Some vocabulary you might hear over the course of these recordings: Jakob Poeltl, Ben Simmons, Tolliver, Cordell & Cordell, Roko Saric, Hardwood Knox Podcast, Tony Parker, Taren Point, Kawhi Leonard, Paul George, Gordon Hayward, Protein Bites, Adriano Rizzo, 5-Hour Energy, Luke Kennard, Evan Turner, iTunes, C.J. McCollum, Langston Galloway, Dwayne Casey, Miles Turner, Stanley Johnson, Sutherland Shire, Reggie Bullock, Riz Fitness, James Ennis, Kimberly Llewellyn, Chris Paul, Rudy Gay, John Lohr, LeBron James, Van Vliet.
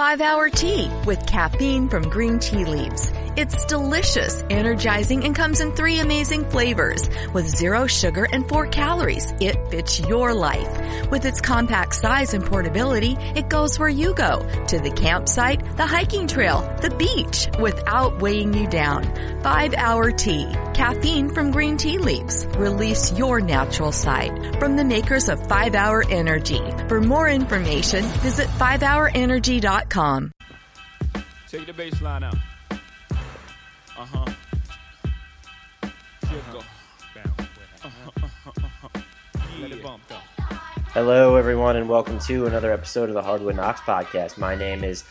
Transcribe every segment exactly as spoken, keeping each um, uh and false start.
Five-Hour Tea with caffeine from green tea leaves. It's delicious, energizing, and comes in three amazing flavors. With zero sugar and four calories, it fits your life. With its compact size and portability, it goes where you go. To the campsite, the hiking trail, the beach, without weighing you down. Five-Hour Tea. Caffeine from green tea leaves. Release your natural side. From the makers of five-Hour Energy. For more information, visit five hour energy dot com. Take the baseline out. Uh-huh. Hello, everyone, and welcome to another episode of the Hardwood Knox Podcast. My name is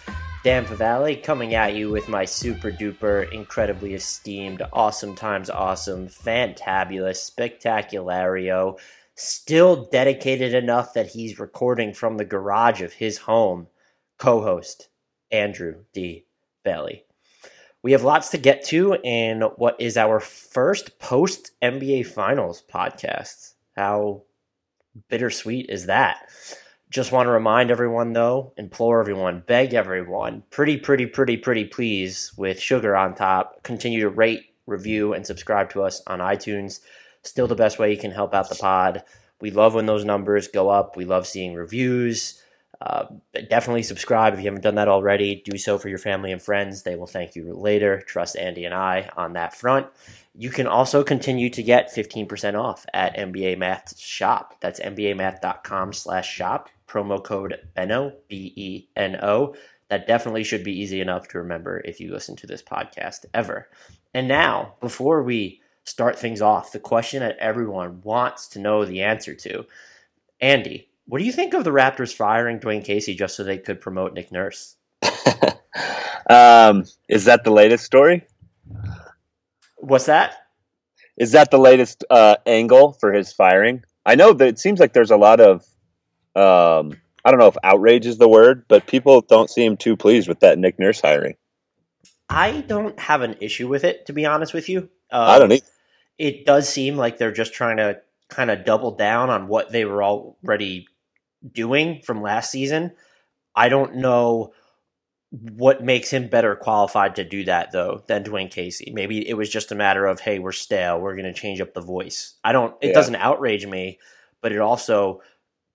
Dan Favalli, coming at you with my super-duper, incredibly esteemed, awesome times awesome, fantabulous, spectaculario, still dedicated enough that he's recording from the garage of his home, co-host Andrew D. Bailey. We have lots to get to in what is our first post-N B A Finals podcast. How bittersweet is that? Just want to remind everyone, though, implore everyone, beg everyone, pretty, pretty, pretty, pretty please, with sugar on top, continue to rate, review, and subscribe to us on iTunes. Still the best way you can help out the pod. We love when those numbers go up. We love seeing reviews. Uh, definitely subscribe if you haven't done that already. Do so for your family and friends. They will thank you later. Trust Andy and I on that front. You can also continue to get fifteen percent off at N B A Math Shop. That's n b a math dot com slash shop. Promo code Beno, B E N O. That definitely should be easy enough to remember if you listen to this podcast ever. And now, before we start things off, the question that everyone wants to know the answer to. Andy, what do you think of the Raptors firing Dwayne Casey just so they could promote Nick Nurse? um, is that the latest story? What's that? Is that the latest uh, angle for his firing? I know that it seems like there's a lot of, um, I don't know if outrage is the word, but people don't seem too pleased with that Nick Nurse hiring. I don't have an issue with it, to be honest with you. Um, I don't either. It does seem like they're just trying to kind of double down on what they were already doing from last season. I don't know what makes him better qualified to do that, though, than Dwayne Casey. Maybe it was just a matter of, hey, we're stale, we're going to change up the voice. I don't, it yeah. doesn't outrage me, but it also,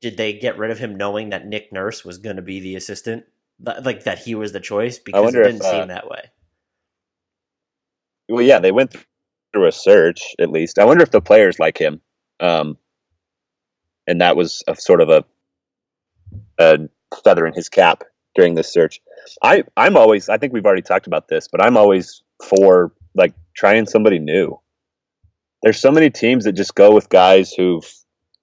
did they get rid of him knowing that Nick Nurse was going to be the assistant? Like, that he was the choice? Because it didn't if, uh, seem that way. Well, yeah, they went through a search, at least. I wonder if the players like him. Um, and that was a sort of a, a feather in his cap during this search. I, I'm always, I think we've already talked about this, but I'm always for like trying somebody new. There's so many teams that just go with guys who've,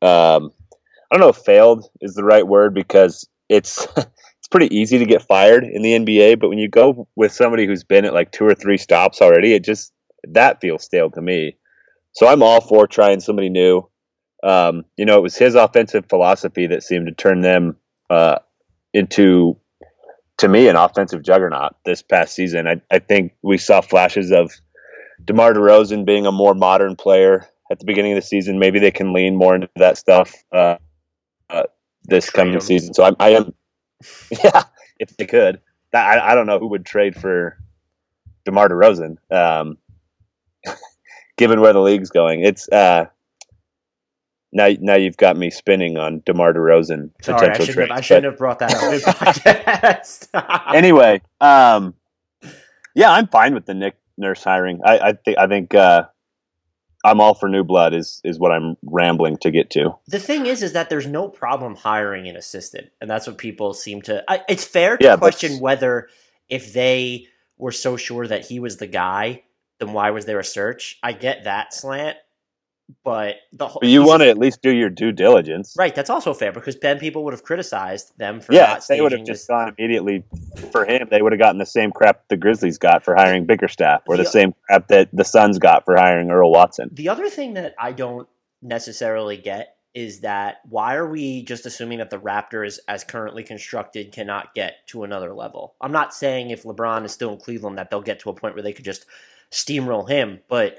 um, I don't know if failed is the right word, because it's, it's pretty easy to get fired in the N B A, but when you go with somebody who's been at like two or three stops already, it just, that feels stale to me. So I'm all for trying somebody new. Um, you know, it was his offensive philosophy that seemed to turn them uh, into, to me, an offensive juggernaut this past season. I, I think we saw flashes of DeMar DeRozan being a more modern player at the beginning of the season. Maybe they can lean more into that stuff uh, uh, this trade coming him. season. So I'm, I am, yeah, if they could. I, I don't know who would trade for DeMar DeRozan. Um Given where the league's going, it's uh, now now you've got me spinning on DeMar DeRozan potential trade. I shouldn't, trades, have, I shouldn't have brought that up in the podcast. Anyway, um, yeah, I'm fine with the Nick Nurse hiring. I, I think I think uh, I'm all for new blood. Is is what I'm rambling to get to. The thing is, is that there's no problem hiring an assistant, and that's what people seem to. I, it's fair to yeah, question but, whether if they were so sure that he was the guy, then why was there a search? I get that slant, But the whole, but you want to at least do your due diligence, right? That's also fair, because then people would have criticized them for yeah, not staging. Yeah, they would have just this. gone immediately for him. They would have gotten the same crap the Grizzlies got for hiring Bickerstaff, or the, the same crap that the Suns got for hiring Earl Watson. The other thing that I don't necessarily get is that why are we just assuming that the Raptors, as currently constructed, cannot get to another level? I'm not saying if LeBron is still in Cleveland that they'll get to a point where they could just steamroll him, but.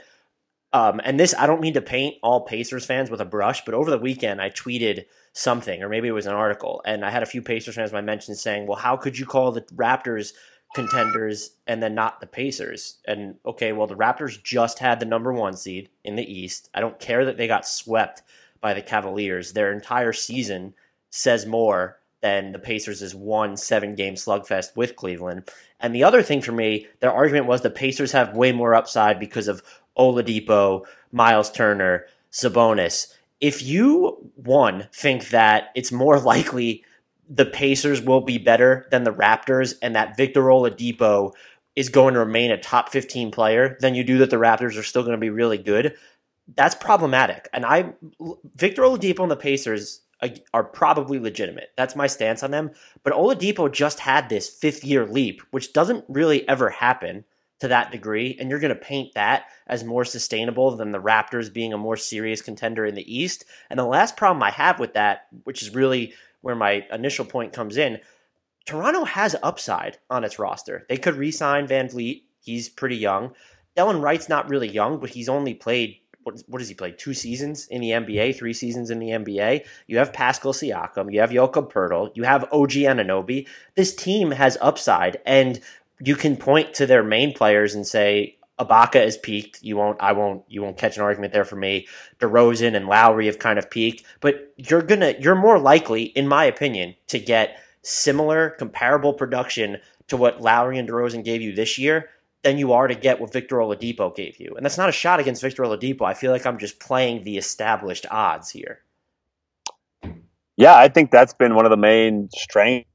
Um, and this, I don't mean to paint all Pacers fans with a brush, but over the weekend I tweeted something, or maybe it was an article, and I had a few Pacers fans I mentioned saying, well, how could you call the Raptors contenders and then not the Pacers? And, okay, well, the Raptors just had the number one seed in the East. I don't care that they got swept by the Cavaliers. Their entire season says more than the Pacers' one seven-game slugfest with Cleveland. And the other thing for me, their argument was the Pacers have way more upside because of Oladipo, Miles Turner, Sabonis. If you, one, think that it's more likely the Pacers will be better than the Raptors and that Victor Oladipo is going to remain a top fifteen player, then you do that the Raptors are still going to be really good, that's problematic. And I, Victor Oladipo and the Pacers are probably legitimate. That's my stance on them. But Oladipo just had this fifth-year leap, which doesn't really ever happen to that degree, and you're going to paint that as more sustainable than the Raptors being a more serious contender in the East. And the last problem I have with that, which is really where my initial point comes in, Toronto has upside on its roster. They could re-sign Van Vliet. He's pretty young. Delon Wright's not really young, but he's only played, what, what has he played, two seasons in the N B A, three seasons in the N B A. You have Pascal Siakam. You have Jakob Poeltl. You have O G Anunoby. This team has upside, and you can point to their main players and say Ibaka is peaked. You won't, I won't, you won't catch an argument there for me. DeRozan and Lowry have kind of peaked, but you're gonna, you're more likely, in my opinion, to get similar, comparable production to what Lowry and DeRozan gave you this year than you are to get what Victor Oladipo gave you. And that's not a shot against Victor Oladipo. I feel like I'm just playing the established odds here. Yeah, I think that's been one of the main strengths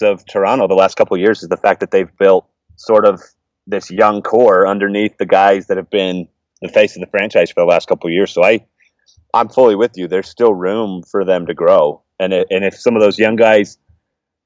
of Toronto the last couple of years is the fact that they've built sort of this young core underneath the guys that have been the face of the franchise for the last couple of years. So I, I'm fully with you. There's still room for them to grow. And it, and if some of those young guys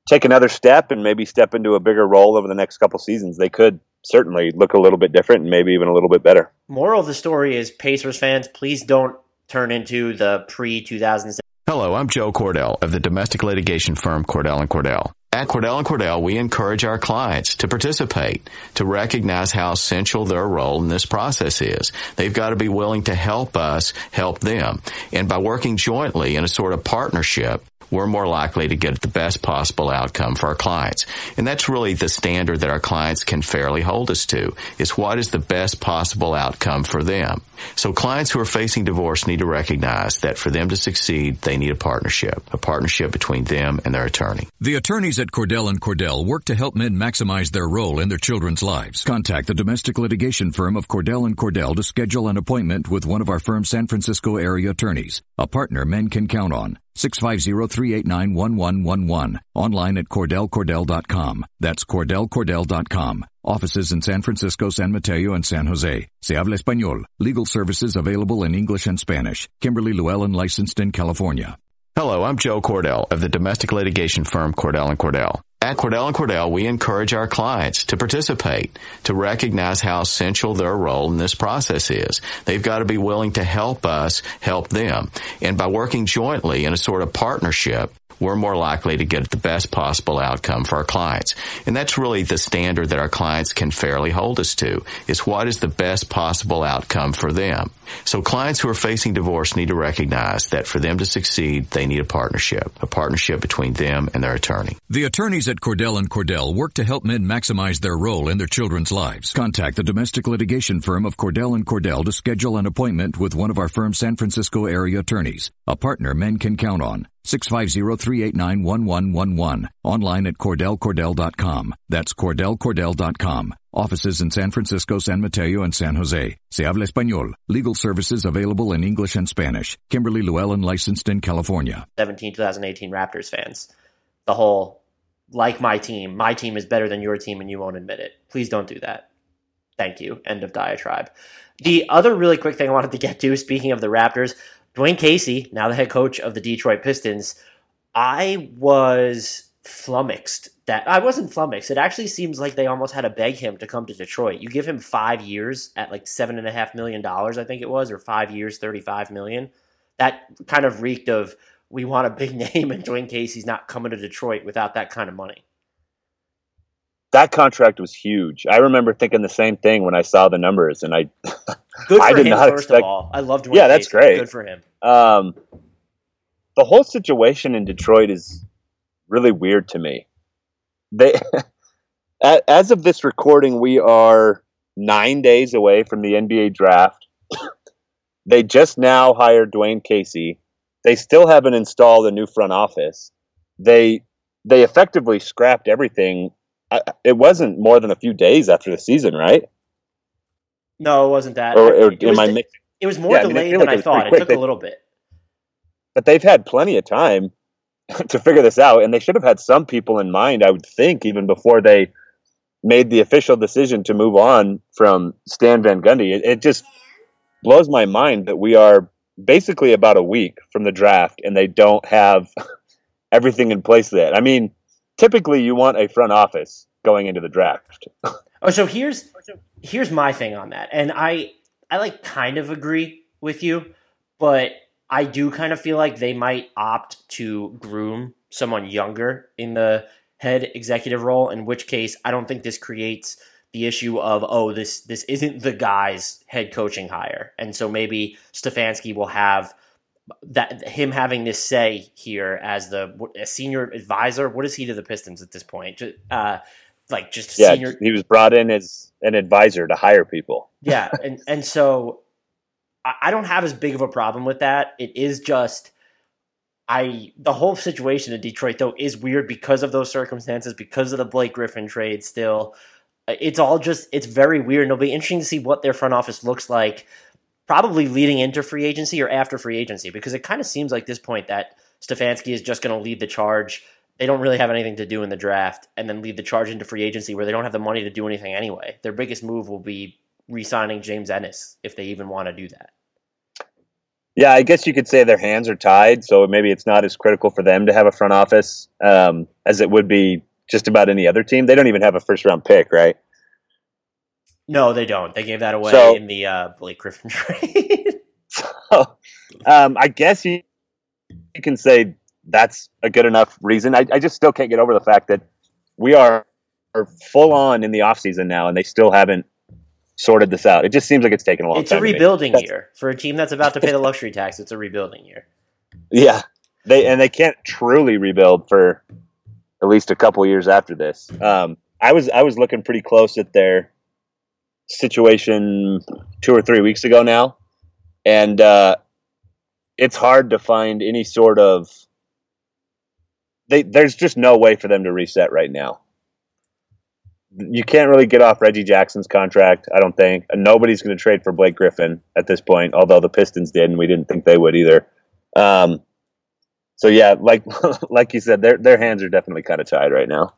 take another step and maybe step into a bigger role over the next couple of seasons, they could certainly look a little bit different and maybe even a little bit better. Moral of the story is Pacers fans, please don't turn into the pre two thousand seven. Hello, I'm Joe Cordell of the domestic litigation firm Cordell and Cordell. At Cordell and Cordell, we encourage our clients to participate, to recognize how essential their role in this process is. They've got to be willing to help us help them. And by working jointly in a sort of partnership, we're more likely to get the best possible outcome for our clients. And that's really the standard that our clients can fairly hold us to, is what is the best possible outcome for them. So clients who are facing divorce need to recognize that for them to succeed, they need a partnership, a partnership between them and their attorney. The attorneys at Cordell and Cordell work to help men maximize their role in their children's lives. Contact the domestic litigation firm of Cordell and Cordell to schedule an appointment with one of our firm's San Francisco area attorneys, a partner men can count on. six five zero, three eight nine, one one one one. Online at Cordell Cordell dot com. That's Cordell Cordell dot com. Offices in San Francisco, San Mateo, and San Jose. Se habla español. Legal services available in English and Spanish. Kimberly Llewellyn, licensed in California. Hello, I'm Joe Cordell of the domestic litigation firm Cordell and Cordell. At Cordell and Cordell, we encourage our clients to participate, to recognize how essential their role in this process is. They've got to be willing to help us help them. And by working jointly in a sort of partnership, we're more likely to get the best possible outcome for our clients. And that's really the standard that our clients can fairly hold us to, is what is the best possible outcome for them. So clients who are facing divorce need to recognize that for them to succeed, they need a partnership, a partnership between them and their attorney. The attorneys at Cordell and Cordell work to help men maximize their role in their children's lives. Contact the domestic litigation firm of Cordell and Cordell to schedule an appointment with one of our firm's San Francisco area attorneys, a partner men can count on. six five zero, three eight nine, one one one one. Online at Cordell Cordell dot com. That's Cordell Cordell dot com. Offices in San Francisco, San Mateo, and San Jose. Se habla español. Legal services available in English and Spanish. Kimberly Llewellyn, licensed in California. seventeen, twenty eighteen Raptors fans. The whole, like my team, my team is better than your team and you won't admit it. Please don't do that. Thank you. End of diatribe. The other really quick thing I wanted to get to, speaking of the Raptors, Dwayne Casey, now the head coach of the Detroit Pistons, I was flummoxed. That I wasn't flummoxed. It actually seems like they almost had to beg him to come to Detroit. You give him five years at like seven and a half million dollars, I think it was, or five years, thirty-five million. That kind of reeked of, we want a big name, and Dwayne Casey's not coming to Detroit without that kind of money. That contract was huge. I remember thinking the same thing when I saw the numbers, and I good for I did him, not first expect, of all. I loved Dwayne yeah, Casey. That's great. Good for him. Um, the whole situation in Detroit is really weird to me. They, as of this recording, we are nine days away from the N B A draft. They just now hired Dwayne Casey. They still haven't installed a new front office. They they effectively scrapped everything. I, it wasn't more than a few days after the season, right? No, it wasn't that. Or, or it, was de- it was more yeah, delayed I mean, I than like I thought. It took they, a little bit. But they've had plenty of time to figure this out, and they should have had some people in mind, I would think, even before they made the official decision to move on from Stan Van Gundy. It, it just blows my mind that we are basically about a week from the draft, and they don't have everything in place yet. I mean, typically you want a front office going into the draft. Oh, so here's here's my thing on that, and I I like kind of agree with you, but I do kind of feel like they might opt to groom someone younger in the head executive role, in which case I don't think this creates the issue of, oh, this this isn't the guy's head coaching hire. And so maybe Stefanski will have that him having this say here as the as senior advisor. What is he to the Pistons at this point? Uh, like just yeah, senior. He was brought in as an advisor to hire people. Yeah, and, and so I don't have as big of a problem with that. It is just I the whole situation in Detroit, though, is weird because of those circumstances, because of the Blake Griffin trade still. It's all just – it's very weird. It'll be interesting to see what their front office looks like, probably leading into free agency or after free agency, because it kind of seems like at this point that Stefanski is just going to lead the charge. They don't really have anything to do in the draft, and then lead the charge into free agency where they don't have the money to do anything anyway. Their biggest move will be re-signing James Ennis if they even want to do that. Yeah, I guess you could say their hands are tied, so maybe it's not as critical for them to have a front office um, as it would be just about any other team. They don't even have a first-round pick, right? No, they don't. They gave that away so, in the uh, Blake Griffin trade. so, um, I guess you, you can say that's a good enough reason. I, I just still can't get over the fact that we are, are full-on in the offseason now, and they still haven't sorted this out. It just seems like it's taken a long time. It's a rebuilding year. For a team that's about to pay the luxury tax, it's a rebuilding year. Yeah, they and they can't truly rebuild for at least a couple years after this. Um, I was I was looking pretty close at their situation two or three weeks ago now, and uh, it's hard to find any sort of they, – there's just no way for them to reset right now. You can't really get off Reggie Jackson's contract, I don't think. And nobody's going to trade for Blake Griffin at this point, although the Pistons did, and we didn't think they would either. Um, so, yeah, like like you said, their their hands are definitely kind of tied right now.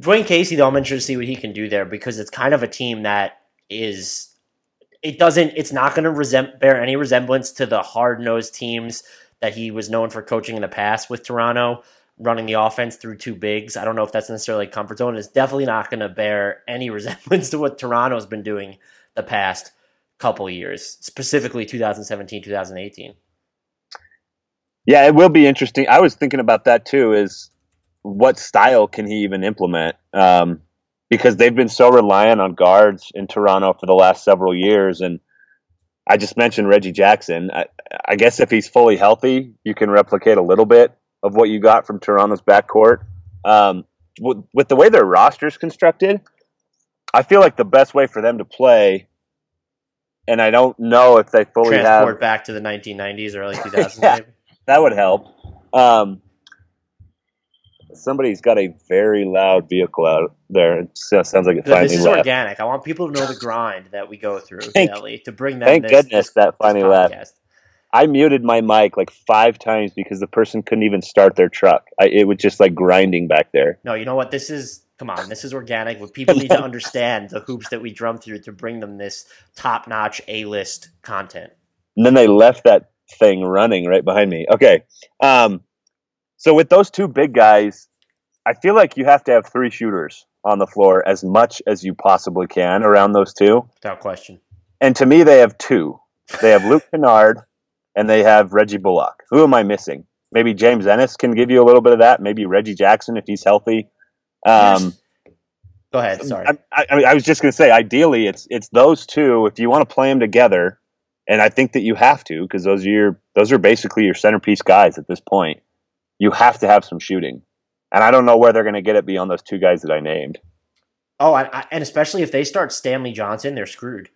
Dwayne Casey, though, I'm interested to see what he can do there, because it's kind of a team that is – it doesn't – it's not going to resem- bear any resemblance to the hard-nosed teams that he was known for coaching in the past with Toronto, running the offense through two bigs. I don't know if that's necessarily comfort zone. It's definitely not going to bear any resemblance to what Toronto's been doing the past couple years, specifically twenty seventeen, twenty eighteen. Yeah, it will be interesting. I was thinking about that too, is what style can he even implement? Um, because they've been so reliant on guards in Toronto for the last several years. And I just mentioned Reggie Jackson. I, I guess if he's fully healthy, you can replicate a little bit of what you got from Toronto's backcourt. Um, with, with the way their roster's constructed, I feel like the best way for them to play, and I don't know if they fully Transport have... Transport back to the nineteen nineties, early two thousands. Yeah, that would help. Um, somebody's got a very loud vehicle out there. It sounds like it finally left. This is organic. I want people to know the grind that we go through, thank, Ellie, to bring them thank this, goodness this, that finally left. I muted my mic like five times because the person couldn't even start their truck. I, it was just like grinding back there. No, you know what? This is Come on, this is organic, but people need to understand the hoops that we drum through to bring them this top-notch A-list content. And then they left that thing running right behind me. Okay. Um, so with those two big guys, I feel like you have to have three shooters on the floor as much as you possibly can around those two. Without question. And to me, they have two. They have Luke Kennard, and they have Reggie Bullock. Who am I missing? Maybe James Ennis can give you a little bit of that. Maybe Reggie Jackson if he's healthy. Um, yes. Go ahead. Sorry. I, I, I was just going to say, ideally, it's it's those two. If you want to play them together, and I think that you have to, because those are your those are basically your centerpiece guys at this point. You have to have some shooting, and I don't know where they're going to get it beyond those two guys that I named. Oh, I, I, and especially if they start Stanley Johnson, they're screwed.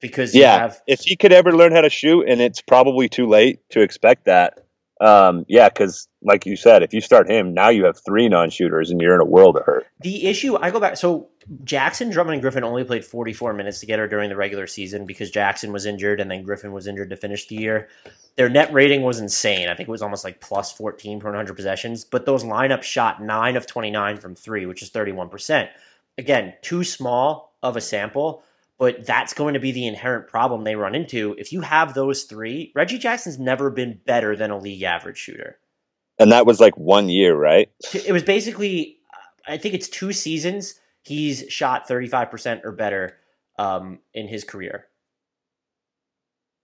Because you yeah, have... if he could ever learn how to shoot, and it's probably too late to expect that. Um, yeah, because like you said, if you start him, now you have three non-shooters and you're in a world of hurt. The issue, I go back, so Jackson, Drummond, and Griffin only played forty-four minutes together during the regular season because Jackson was injured and then Griffin was injured to finish the year. Their net rating was insane. I think it was almost like plus fourteen per one hundred possessions, but those lineups shot nine of twenty-nine from three, which is thirty-one percent. Again, too small of a sample. But that's going to be the inherent problem they run into. If you have those three, Reggie Jackson's never been better than a league average shooter. And that was like one year, right? It was basically, I think it's two seasons, he's shot thirty-five percent or better um, in his career.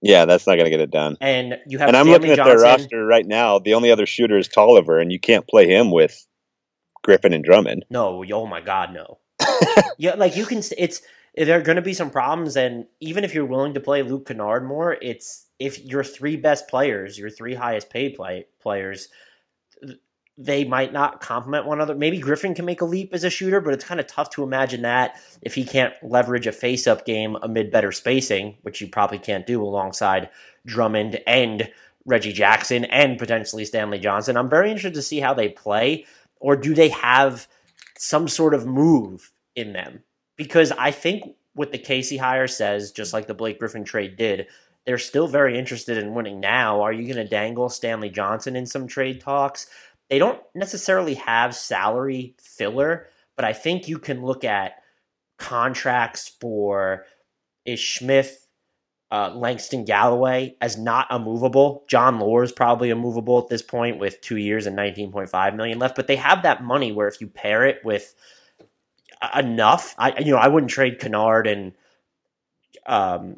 Yeah, that's not going to get it done. And you have. And I'm looking at Johnson. Their roster right now. The only other shooter is Tolliver, and you can't play him with Griffin and Drummond. No, oh my God, no. Yeah, like you can, it's... there are going to be some problems, and even if you're willing to play Luke Kennard more, it's if your three best players, your three highest paid play, players, they might not complement one another. Maybe Griffin can make a leap as a shooter, but it's kind of tough to imagine that if he can't leverage a face-up game amid better spacing, which you probably can't do alongside Drummond and Reggie Jackson and potentially Stanley Johnson. I'm very interested to see how they play, or do they have some sort of move in them? Because I think what the Casey hire says, just like the Blake Griffin trade did, they're still very interested in winning now. Are you going to dangle Stanley Johnson in some trade talks? They don't necessarily have salary filler, but I think you can look at contracts for Ish Smith, uh, Langston Galloway as not immovable. John Lohr is probably immovable at this point with two years and nineteen point five million dollars left, but they have that money where if you pair it with enough, I you know I wouldn't trade Kennard and um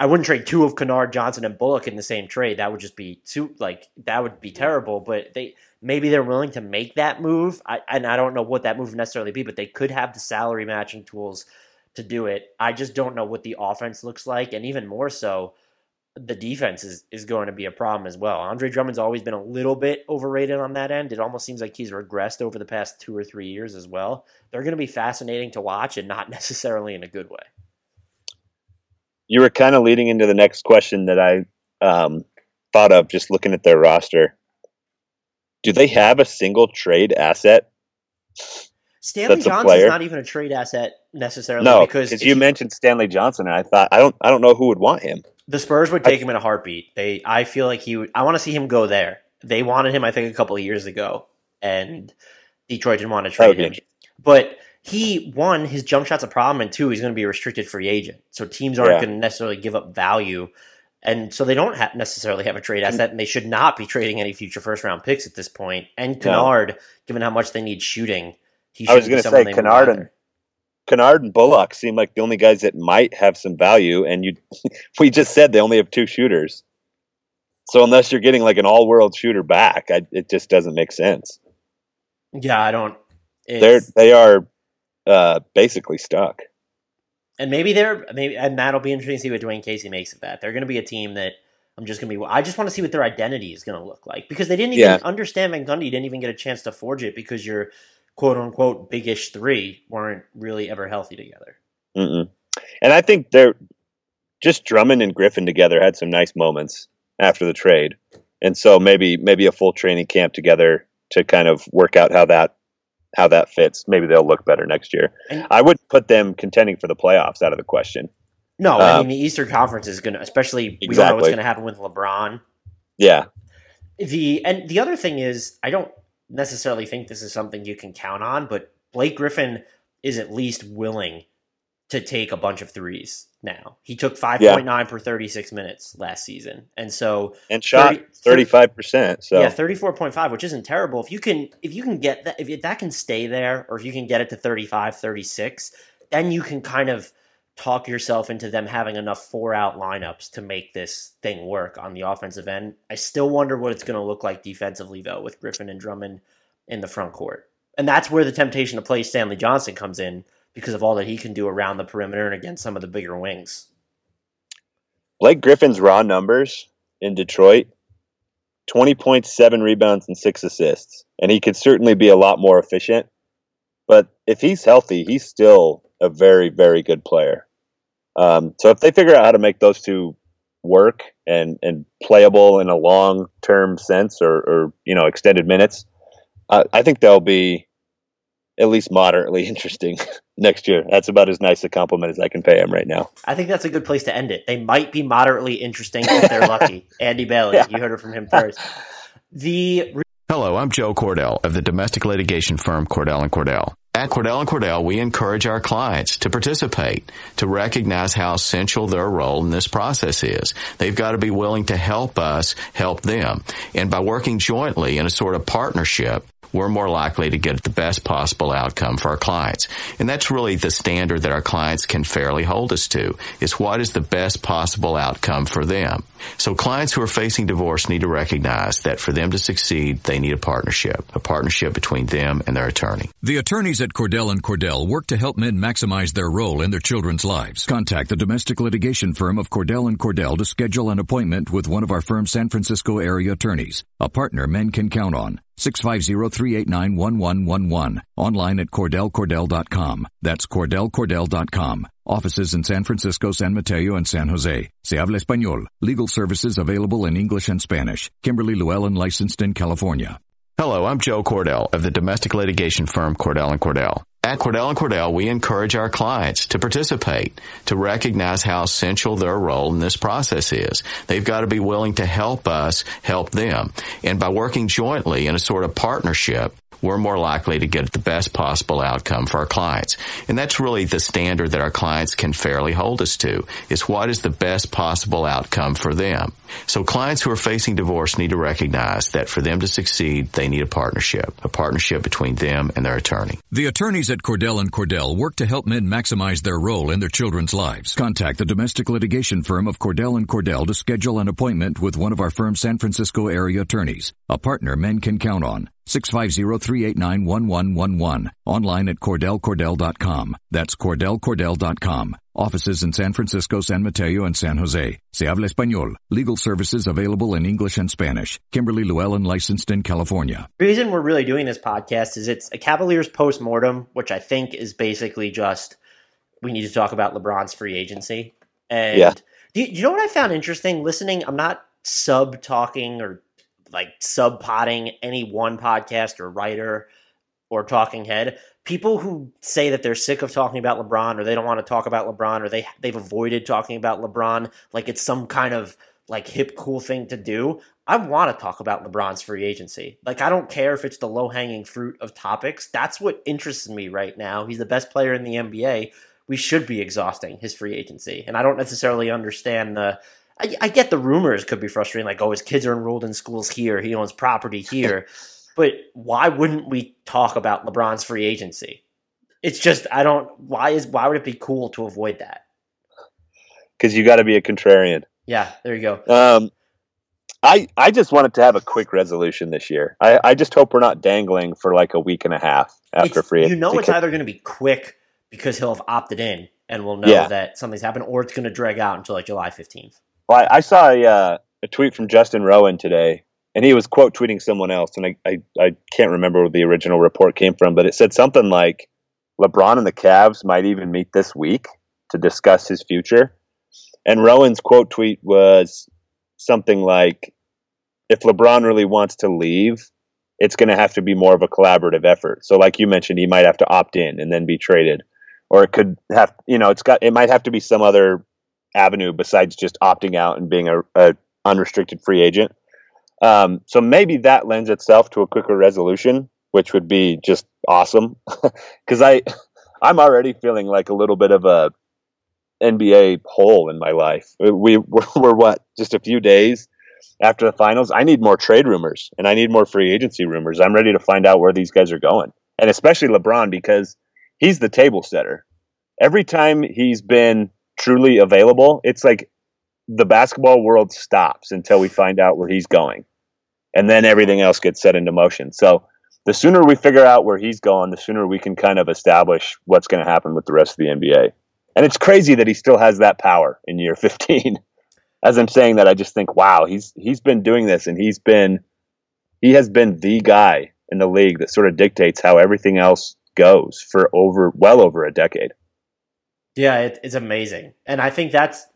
I wouldn't trade two of Kennard, Johnson, and Bullock in the same trade. That would just be too like that would be terrible. But they maybe they're willing to make that move. I and I don't know what that move would necessarily be, but they could have the salary matching tools to do it. I just don't know what the offense looks like, and even more so, the defense is is going to be a problem as well. Andre Drummond's always been a little bit overrated on that end. It almost seems like he's regressed over the past two or three years as well. They're going to be fascinating to watch and not necessarily in a good way. You were kind of leading into the next question that I um, thought of just looking at their roster. Do they have a single trade asset? Stanley That's Johnson's not even a trade asset necessarily. No, because you, you mentioned Stanley Johnson, and I thought I don't I don't know who would want him. The Spurs would take him in a heartbeat. They, I feel like he would, I want to see him go there. They wanted him, I think, a couple of years ago, and Detroit didn't want to trade him. But he, one, his jump shot's a problem, and two, he's going to be a restricted free agent. So teams aren't yeah. going to necessarily give up value, and so they don't have, necessarily have a trade asset, and they should not be trading any future first-round picks at this point. And Kennard, no. given how much they need shooting, he should I was going to say Kennard and Kennard and Bullock seem like the only guys that might have some value, and you, we just said they only have two shooters. So unless you're getting like an all-world shooter back, I, it just doesn't make sense. Yeah, I don't. They're they are uh, basically stuck. And maybe they're maybe, and that'll be interesting to see what Dwayne Casey makes of that. They're going to be a team that I'm just going to be. I just want to see what their identity is going to look like because they didn't even yeah. understand Van Gundy. Didn't even get a chance to forge it because you're. Quote-unquote, big-ish three weren't really ever healthy together. Mm-mm. And I think they're just Drummond and Griffin together had some nice moments after the trade. And so maybe maybe a full training camp together to kind of work out how that how that fits. Maybe they'll look better next year. And I wouldn't put them contending for the playoffs out of the question. No, um, I mean, the Eastern Conference is going to, especially exactly. we don't know what's going to happen with LeBron. Yeah. The And the other thing is, I don't necessarily think this is something you can count on, but Blake Griffin is at least willing to take a bunch of threes now. He took five point nine yeah. per thirty-six minutes last season. And so and shot thirty, thirty-five percent. So yeah, thirty-four point five, which isn't terrible. If you can if you can get that, if that can stay there, or if you can get it to thirty-five, thirty-six, then you can kind of talk yourself into them having enough four out lineups to make this thing work on the offensive end. I still wonder what it's going to look like defensively, though, with Griffin and Drummond in the front court. And that's where the temptation to play Stanley Johnson comes in, because of all that he can do around the perimeter and against some of the bigger wings. Blake Griffin's raw numbers in Detroit, twenty point seven rebounds and six assists. And he could certainly be a lot more efficient. But if he's healthy, he's still a very, very good player. Um, so if they figure out how to make those two work and, and playable in a long-term sense, or, or you know, extended minutes, uh, I think they'll be at least moderately interesting next year. That's about as nice a compliment as I can pay him right now. I think that's a good place to end it. They might be moderately interesting if they're lucky. Andy Bailey, yeah. You heard it from him first. The re- Hello, I'm Joe Cordell of the domestic litigation firm Cordell and Cordell. At Cordell and Cordell, we encourage our clients to participate, to recognize how essential their role in this process is. They've got to be willing to help us help them. And by working jointly in a sort of partnership, we're more likely to get the best possible outcome for our clients. And that's really the standard that our clients can fairly hold us to, is what is the best possible outcome for them. So clients who are facing divorce need to recognize that for them to succeed, they need a partnership, a partnership between them and their attorney. The attorneys at Cordell and Cordell work to help men maximize their role in their children's lives. Contact the domestic litigation firm of Cordell and Cordell to schedule an appointment with one of our firm's San Francisco area attorneys, a partner men can count on. six five zero, three eight nine, one one one one. Online at Cordell Cordell dot com. That's Cordell Cordell dot com. Offices in San Francisco, San Mateo, and San Jose. Se habla español. Legal services available in English and Spanish. Kimberly Llewellyn, licensed in California. Hello, I'm Joe Cordell of the domestic litigation firm Cordell and Cordell. At Cordell and Cordell, we encourage our clients to participate, to recognize how essential their role in this process is. They've got to be willing to help us help them. And by working jointly in a sort of partnership, we're more likely to get the best possible outcome for our clients. And that's really the standard that our clients can fairly hold us to, is what is the best possible outcome for them. So clients who are facing divorce need to recognize that for them to succeed, they need a partnership, a partnership between them and their attorney. The attorneys at Cordell and Cordell work to help men maximize their role in their children's lives. Contact the domestic litigation firm of Cordell and Cordell to schedule an appointment with one of our firm's San Francisco area attorneys, a partner men can count on. six five zero, three eight nine, one one one one. Online at Cordell Cordell dot com. That's Cordell Cordell dot com. Offices in San Francisco, San Mateo, and San Jose. Se habla español. Legal services available in English and Spanish. Kimberly Llewellyn, licensed in California. The reason we're really doing this podcast is it's a Cavaliers postmortem, which I think is basically just we need to talk about LeBron's free agency. And yeah. do, do you know what I found interesting? Listening, I'm not sub-talking or like sub-potting any one podcast or writer or talking head. People who say that they're sick of talking about LeBron, or they don't want to talk about LeBron, or they, they've avoided talking about LeBron like it's some kind of like hip, cool thing to do. I want to talk about LeBron's free agency. Like, I don't care if it's the low-hanging fruit of topics. That's what interests me right now. He's the best player in the N B A. We should be exhausting his free agency. And I don't necessarily understand the – I, I get the rumors could be frustrating, like, oh, his kids are enrolled in schools here, he owns property here, but why wouldn't we talk about LeBron's free agency? It's just, I don't, why is, why would it be cool to avoid that? Because you got to be a contrarian. Yeah, there you go. Um, I I just wanted to have a quick resolution this year. I, I just hope we're not dangling for like a week and a half after it's, free agency. You know, it's either going to be quick because he'll have opted in and we'll know yeah. that something's happened, or it's going to drag out until like July fifteenth. Well, I saw a, uh, a tweet from Justin Rowan today, and he was quote tweeting someone else, and I, I, I can't remember where the original report came from, but it said something like LeBron and the Cavs might even meet this week to discuss his future. And Rowan's quote tweet was something like, if LeBron really wants to leave, it's going to have to be more of a collaborative effort. So like you mentioned, he might have to opt in and then be traded, or it could have, you know, it's got, it might have to be some other avenue besides just opting out and being a, a unrestricted free agent. Um, so maybe that lends itself to a quicker resolution which would be just awesome. Because I, I'm already feeling like a little bit of a N B A hole in my life. We we're, we're what, just a few days after the finals. I need more trade rumors and I need more free agency rumors. I'm ready to find out where these guys are going, and especially LeBron, because he's the table setter. Every time he's been truly available, it's like the basketball world stops until we find out where he's going, and then everything else gets set into motion. So the sooner we figure out where he's going, the sooner we can kind of establish what's going to happen with the rest of the N B A. And it's crazy that he still has that power in year fifteen. As I'm saying that, I just think, wow, he's he's been doing this, and he's been he has been the guy in the league that sort of dictates how everything else goes for over well over a decade. Yeah, it, it's amazing, and I think that's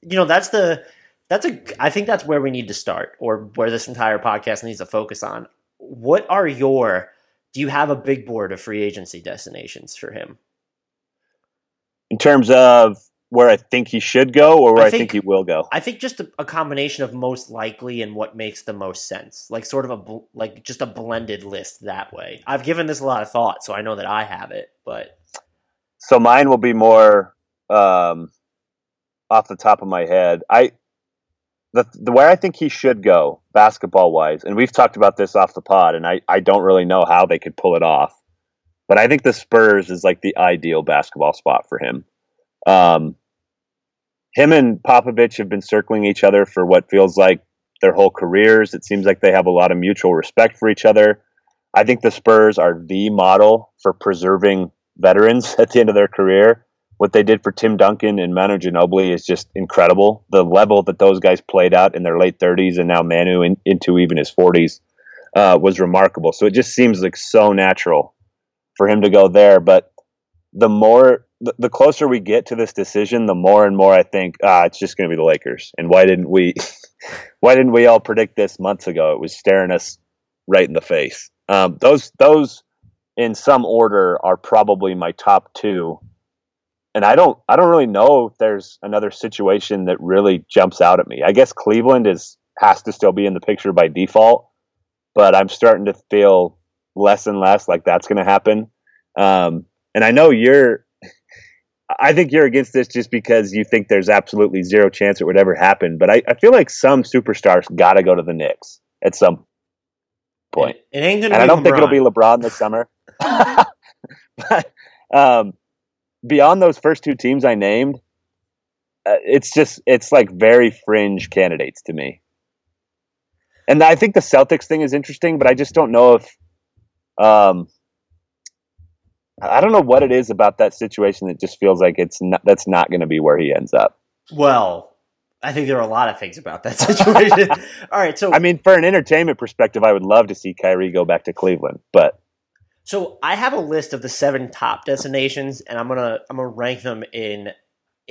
you know that's the that's a I think that's where we need to start, or where this entire podcast needs to focus on. What are your? Do you have a big board of free agency destinations for him? In terms of where I think he should go or where I think, I think he will go? I think just a, a combination of most likely and what makes the most sense. Like sort of a bl- like just a blended list that way. I've given this a lot of thought, so I know that I have it. But so mine will be more um, off the top of my head. I the the where I think he should go basketball-wise, and we've talked about this off the pod, and I, I don't really know how they could pull it off. But I think the Spurs is like the ideal basketball spot for him. Um, him and Popovich have been circling each other for what feels like their whole careers. It seems like they have a lot of mutual respect for each other. I think the Spurs are the model for preserving veterans at the end of their career. What they did for Tim Duncan and Manu Ginobili is just incredible. The level that those guys played out in their late thirties and now Manu in, into even his forties uh, was remarkable. So it just seems like so natural for him to go there. But the more, the, the closer we get to this decision, the more and more I think, ah, it's just going to be the Lakers. And why didn't we, why didn't we all predict this months ago? It was staring us right in the face. Um, those, those in some order are probably my top two. And I don't, I don't really know if there's another situation that really jumps out at me. I guess Cleveland is, has to still be in the picture by default, but I'm starting to feel less and less like that's going to happen. Um, and I know you're, I think you're against this just because you think there's absolutely zero chance it would ever happen. But I, I feel like some superstars got to go to the Knicks at some point. It, it ain't gonna and be I don't LeBron. think it'll be LeBron this summer. But um, beyond those first two teams I named, uh, it's just, it's like very fringe candidates to me. And I think the Celtics thing is interesting, but I just don't know if, Um, I don't know what it is about that situation that just feels like it's not, that's not going to be where he ends up. Well, I think there are a lot of things about that situation. All right, so I mean, for an entertainment perspective, I would love to see Kyrie go back to Cleveland, but so I have a list of the seven top destinations, and I'm gonna I'm gonna rank them in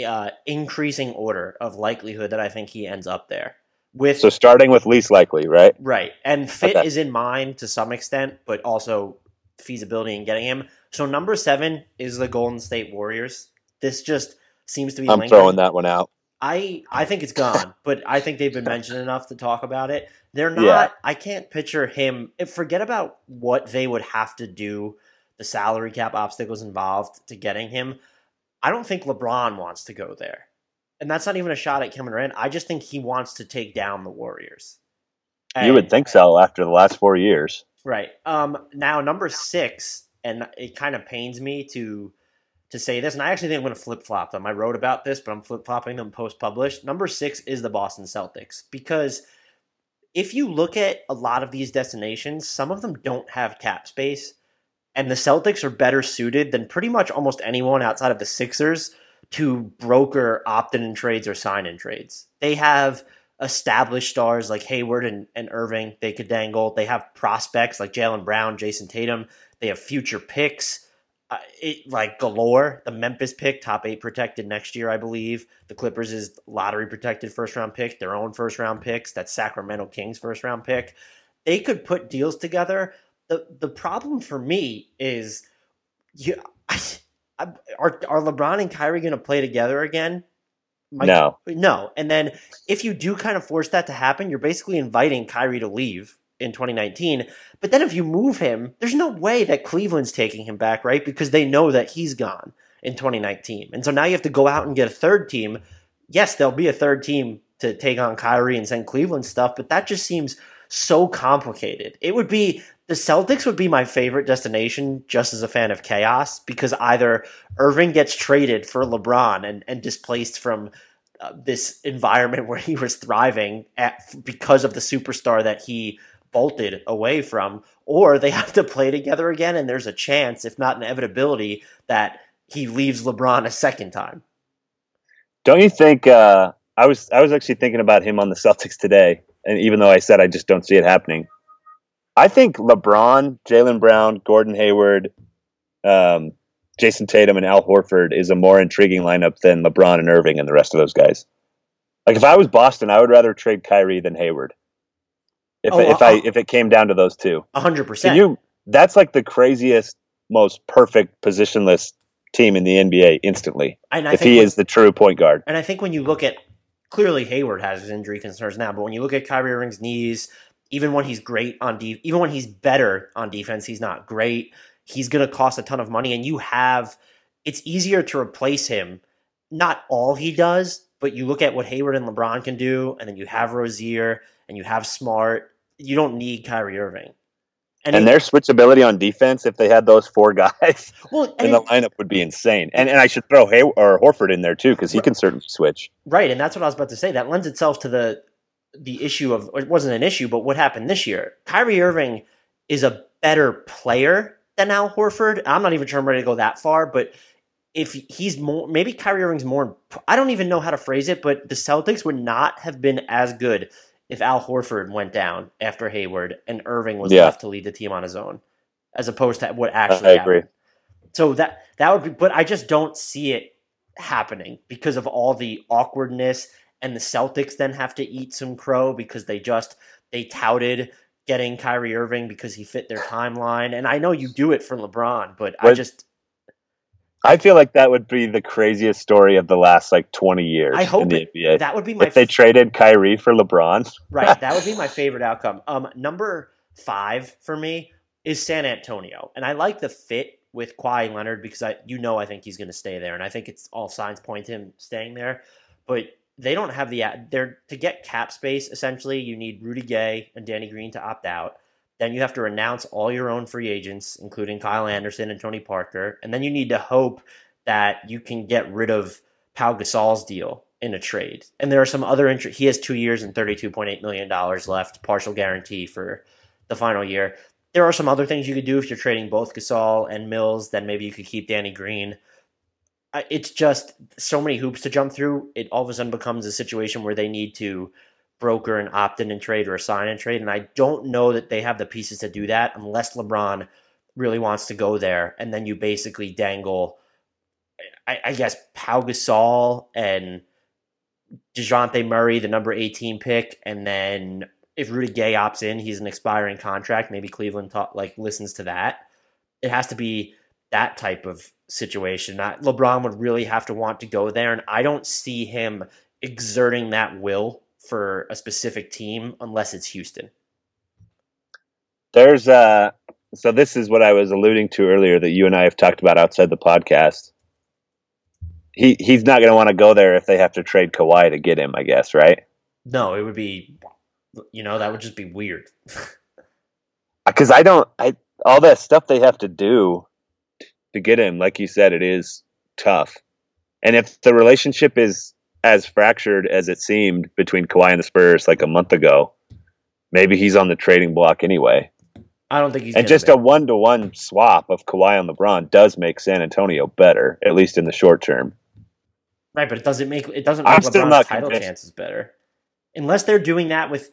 uh, increasing order of likelihood that I think he ends up there. With, so starting with least likely, right? Right. And fit okay. is in mind to some extent, but also feasibility in getting him. So number seven is the Golden State Warriors. This just seems to be I'm lingering. throwing that one out. I, I think it's gone, but I think they've been mentioned enough to talk about it. They're not yeah. – I can't picture him – forget about what they would have to do, the salary cap obstacles involved to getting him. I don't think LeBron wants to go there. And that's not even a shot at Kevin Durant. I just think he wants to take down the Warriors. And, you would think so after the last four years. Right. Um, now, number six, and it kind of pains me to to say this, and I actually think I'm going to flip-flop them. I wrote about this, but I'm flip-flopping them post-published. Number six is the Boston Celtics, because if you look at a lot of these destinations, some of them don't have cap space, and the Celtics are better suited than pretty much almost anyone outside of the Sixers to broker opt-in trades or sign-in trades. They have established stars like Hayward and, and Irving they could dangle. They have prospects like Jaylen Brown, Jason Tatum. They have future picks uh, it, like galore. The Memphis pick, top eight protected next year, I believe. The Clippers is lottery-protected first-round pick, their own first-round picks. That's Sacramento Kings' first-round pick. They could put deals together. The, the problem for me is... you. I, Are are LeBron and Kyrie going to play together again? Might, no. No. And then if you do kind of force that to happen, you're basically inviting Kyrie to leave in twenty nineteen. But then if you move him, there's no way that Cleveland's taking him back, right? Because they know that he's gone in twenty nineteen. And so now you have to go out and get a third team. Yes, there'll be a third team to take on Kyrie and send Cleveland stuff, but that just seems so complicated. It would be the Celtics would be my favorite destination just as a fan of chaos, because either Irving gets traded for LeBron and, and displaced from uh, this environment where he was thriving at because of the superstar that he bolted away from, or they have to play together again, and there's a chance, if not an inevitability, that he leaves LeBron a second time. Don't you think uh, – I was I was actually thinking about him on the Celtics today, and even though I said I just don't see it happening. I think LeBron, Jaylen Brown, Gordon Hayward, um, Jason Tatum, and Al Horford is a more intriguing lineup than LeBron and Irving and the rest of those guys. Like, if I was Boston, I would rather trade Kyrie than Hayward. If oh, if uh, I if it came down to those two, a hundred percent. That's like the craziest, most perfect positionless team in the N B A instantly. And I if think he when, is the true point guard, and I think when you look at clearly Hayward has his injury concerns now, but when you look at Kyrie Irving's knees. Even when he's great on de- even when he's better on defense, he's not great. He's going to cost a ton of money, and you have it's easier to replace him. Not all he does, but you look at what Hayward and LeBron can do, and then you have Rozier and you have Smart. You don't need Kyrie Irving. And, and he, their switchability on defense, if they had those four guys, well, in the it, lineup would be insane. And and I should throw Hay- or Horford in there too, because he right. can certainly switch. Right, and that's what I was about to say. That lends itself to the. the issue of, it wasn't an issue, but what happened this year? Kyrie Irving is a better player than Al Horford. I'm not even sure I'm ready to go that far, but if he's more, maybe Kyrie Irving's more, I don't even know how to phrase it, but the Celtics would not have been as good if Al Horford went down after Hayward and Irving was yeah. left to lead the team on his own, as opposed to what actually I, I happened. Agree. So that, that would be, but I just don't see it happening because of all the awkwardness. And the Celtics then have to eat some crow because they just they touted getting Kyrie Irving because he fit their timeline. And I know you do it for LeBron, but I just I feel like that would be the craziest story of the last like twenty years. I hope in the N B A. It, that would be my if they f- traded Kyrie for LeBron. Right, that would be my favorite outcome. Um, number five for me is San Antonio, and I like the fit with Kawhi Leonard because I you know I think he's going to stay there, and I think it's all signs point to him staying there, but. They don't have the – they're to get cap space, essentially, you need Rudy Gay and Danny Green to opt out. Then you have to renounce all your own free agents, including Kyle Anderson and Tony Parker. And then you need to hope that you can get rid of Pau Gasol's deal in a trade. And there are some other – he has two years and thirty-two point eight million dollars left, partial guarantee for the final year. There are some other things you could do if you're trading both Gasol and Mills. Then maybe you could keep Danny Green. It's just so many hoops to jump through. It all of a sudden becomes a situation where they need to broker an opt-in and trade or a sign-in trade, and I don't know that they have the pieces to do that unless LeBron really wants to go there, and then you basically dangle, I, I guess, Pau Gasol and DeJounte Murray, the number eighteen pick, and then if Rudy Gay opts in, he's an expiring contract. Maybe Cleveland talk, like listens to that. It has to be that type of situation. Not LeBron would really have to want to go there, and I don't see him exerting that will for a specific team unless it's Houston. There's uh so this is what I was alluding to earlier that you and I have talked about outside the podcast. He he's not going to want to go there if they have to trade Kawhi to get him, I guess, right? No, it would be, you know, that would just be weird. Because I don't, I all that stuff they have to do to get him, like you said, it is tough. And if the relationship is as fractured as it seemed between Kawhi and the Spurs like a month ago, maybe he's on the trading block anyway. I don't think he's. And just a one-to-one swap of Kawhi and LeBron does make San Antonio better, at least in the short term. Right, but it doesn't make it doesn't make LeBron's title chances better, unless they're doing that with.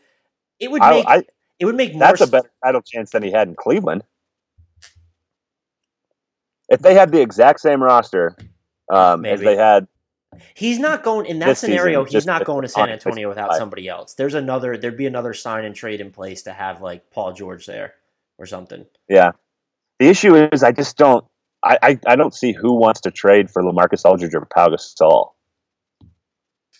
It would make I, I, it would make more. That's a better title chance than he had in Cleveland. If they had the exact same roster um, as they had, he's not going in that scenario. Season, he's not going to San Antonio without somebody else. There's another. There'd be another sign and trade in place to have like Paul George there or something. Yeah. The issue is, I just don't. I, I, I don't see who wants to trade for LaMarcus Aldridge or Pau Gasol.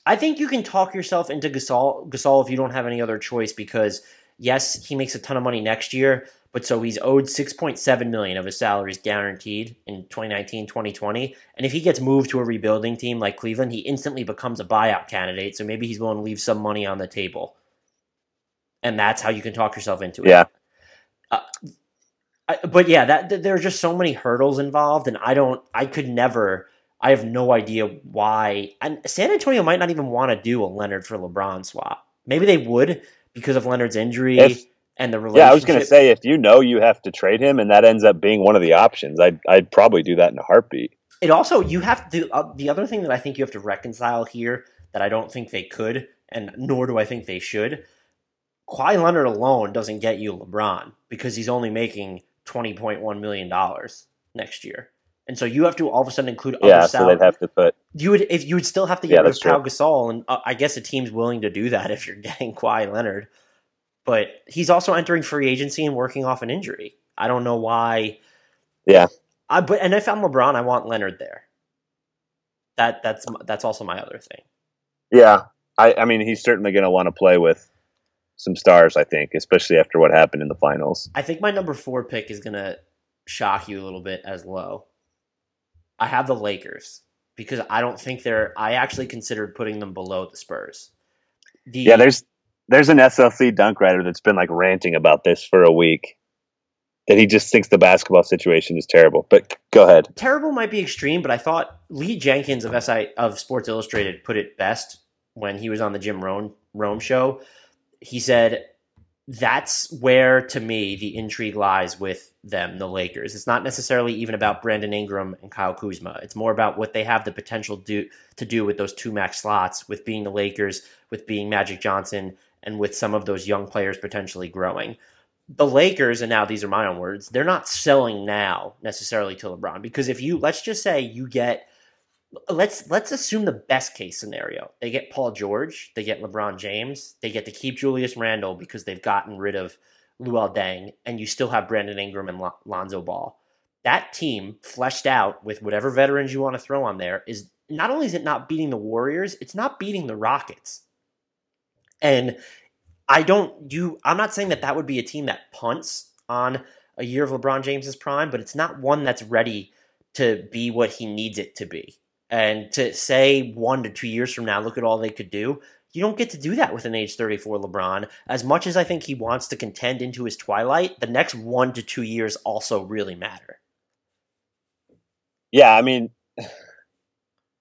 I think you can talk yourself into Gasol. Gasol, if you don't have any other choice, because Yes, he makes a ton of money next year, but so he's owed six point seven million dollars of his salary is guaranteed in twenty nineteen, twenty twenty. And if he gets moved to a rebuilding team like Cleveland, he instantly becomes a buyout candidate. So maybe he's willing to leave some money on the table. And that's how you can talk yourself into it. Yeah. Uh, I, but yeah, that th- there are just so many hurdles involved, and I don't, I could never, I have no idea why. And San Antonio might not even want to do a Leonard for LeBron swap. Maybe they would because of Leonard's injury if, and the relationship. Yeah, I was going to say, if you know you have to trade him and that ends up being one of the options, I'd, I'd probably do that in a heartbeat. It also, you have to, uh, the other thing that I think you have to reconcile here that I don't think they could, and nor do I think they should, Kawhi Leonard alone doesn't get you LeBron because he's only making twenty point one million dollars next year. And so you have to all of a sudden include other yeah, salaries. Yeah, so they'd have to put... You would, if you would still have to get yeah, rid of Pau Gasol, and uh, I guess a team's willing to do that if you're getting Kawhi Leonard. But he's also entering free agency and working off an injury. I don't know why... Yeah. I, but and if I'm LeBron, I want Leonard there. That That's that's also my other thing. Yeah. I, I mean, he's certainly going to want to play with some stars, I think, especially after what happened in the finals. I think my number four pick is going to shock you a little bit as low. I have the Lakers because I don't think they're – I actually considered putting them below the Spurs. The, yeah, there's there's an S L C dunk writer that's been like ranting about this for a week, that he just thinks the basketball situation is terrible. But go ahead. Terrible might be extreme, but I thought Lee Jenkins of S I of Sports Illustrated put it best when he was on the Jim Rome, Rome show. He said, that's where, to me, the intrigue lies with them, the Lakers. It's not necessarily even about Brandon Ingram and Kyle Kuzma. It's more about what they have the potential do, to do with those two max slots, with being the Lakers, with being Magic Johnson, and with some of those young players potentially growing. The Lakers, and now these are my own words, they're not selling now necessarily to LeBron. Because if you, let's just say you get, Let's let's assume the best case scenario. They get Paul George, they get LeBron James, they get to keep Julius Randle because they've gotten rid of Luol Deng, and you still have Brandon Ingram and Lon- Lonzo Ball. That team, fleshed out with whatever veterans you want to throw on there, is not only is it not beating the Warriors, it's not beating the Rockets. And I don't you I'm not saying that that would be a team that punts on a year of LeBron James's prime, but it's not one that's ready to be what he needs it to be. And to say one to two years from now, look at all they could do, you don't get to do that with an age thirty-four LeBron. As much as I think he wants to contend into his twilight, the next one to two years also really matter. Yeah, I mean,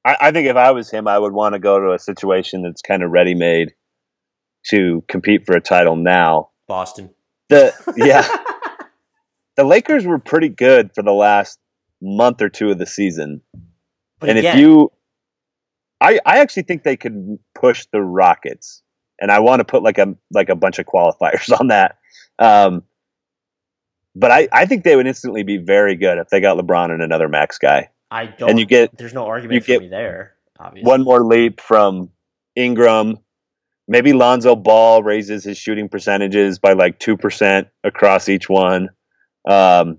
I, I think if I was him, I would want to go to a situation that's kind of ready-made to compete for a title now. Boston. The yeah. The Lakers were pretty good for the last month or two of the season. But and again, if you, I, I actually think they could push the Rockets, and I want to put like a like a bunch of qualifiers on that. Um, but I, I think they would instantly be very good if they got LeBron and another max guy. I don't. And you get there's no argument you for get me there. Obviously, one more leap from Ingram. Maybe Lonzo Ball raises his shooting percentages by like two percent across each one. Um,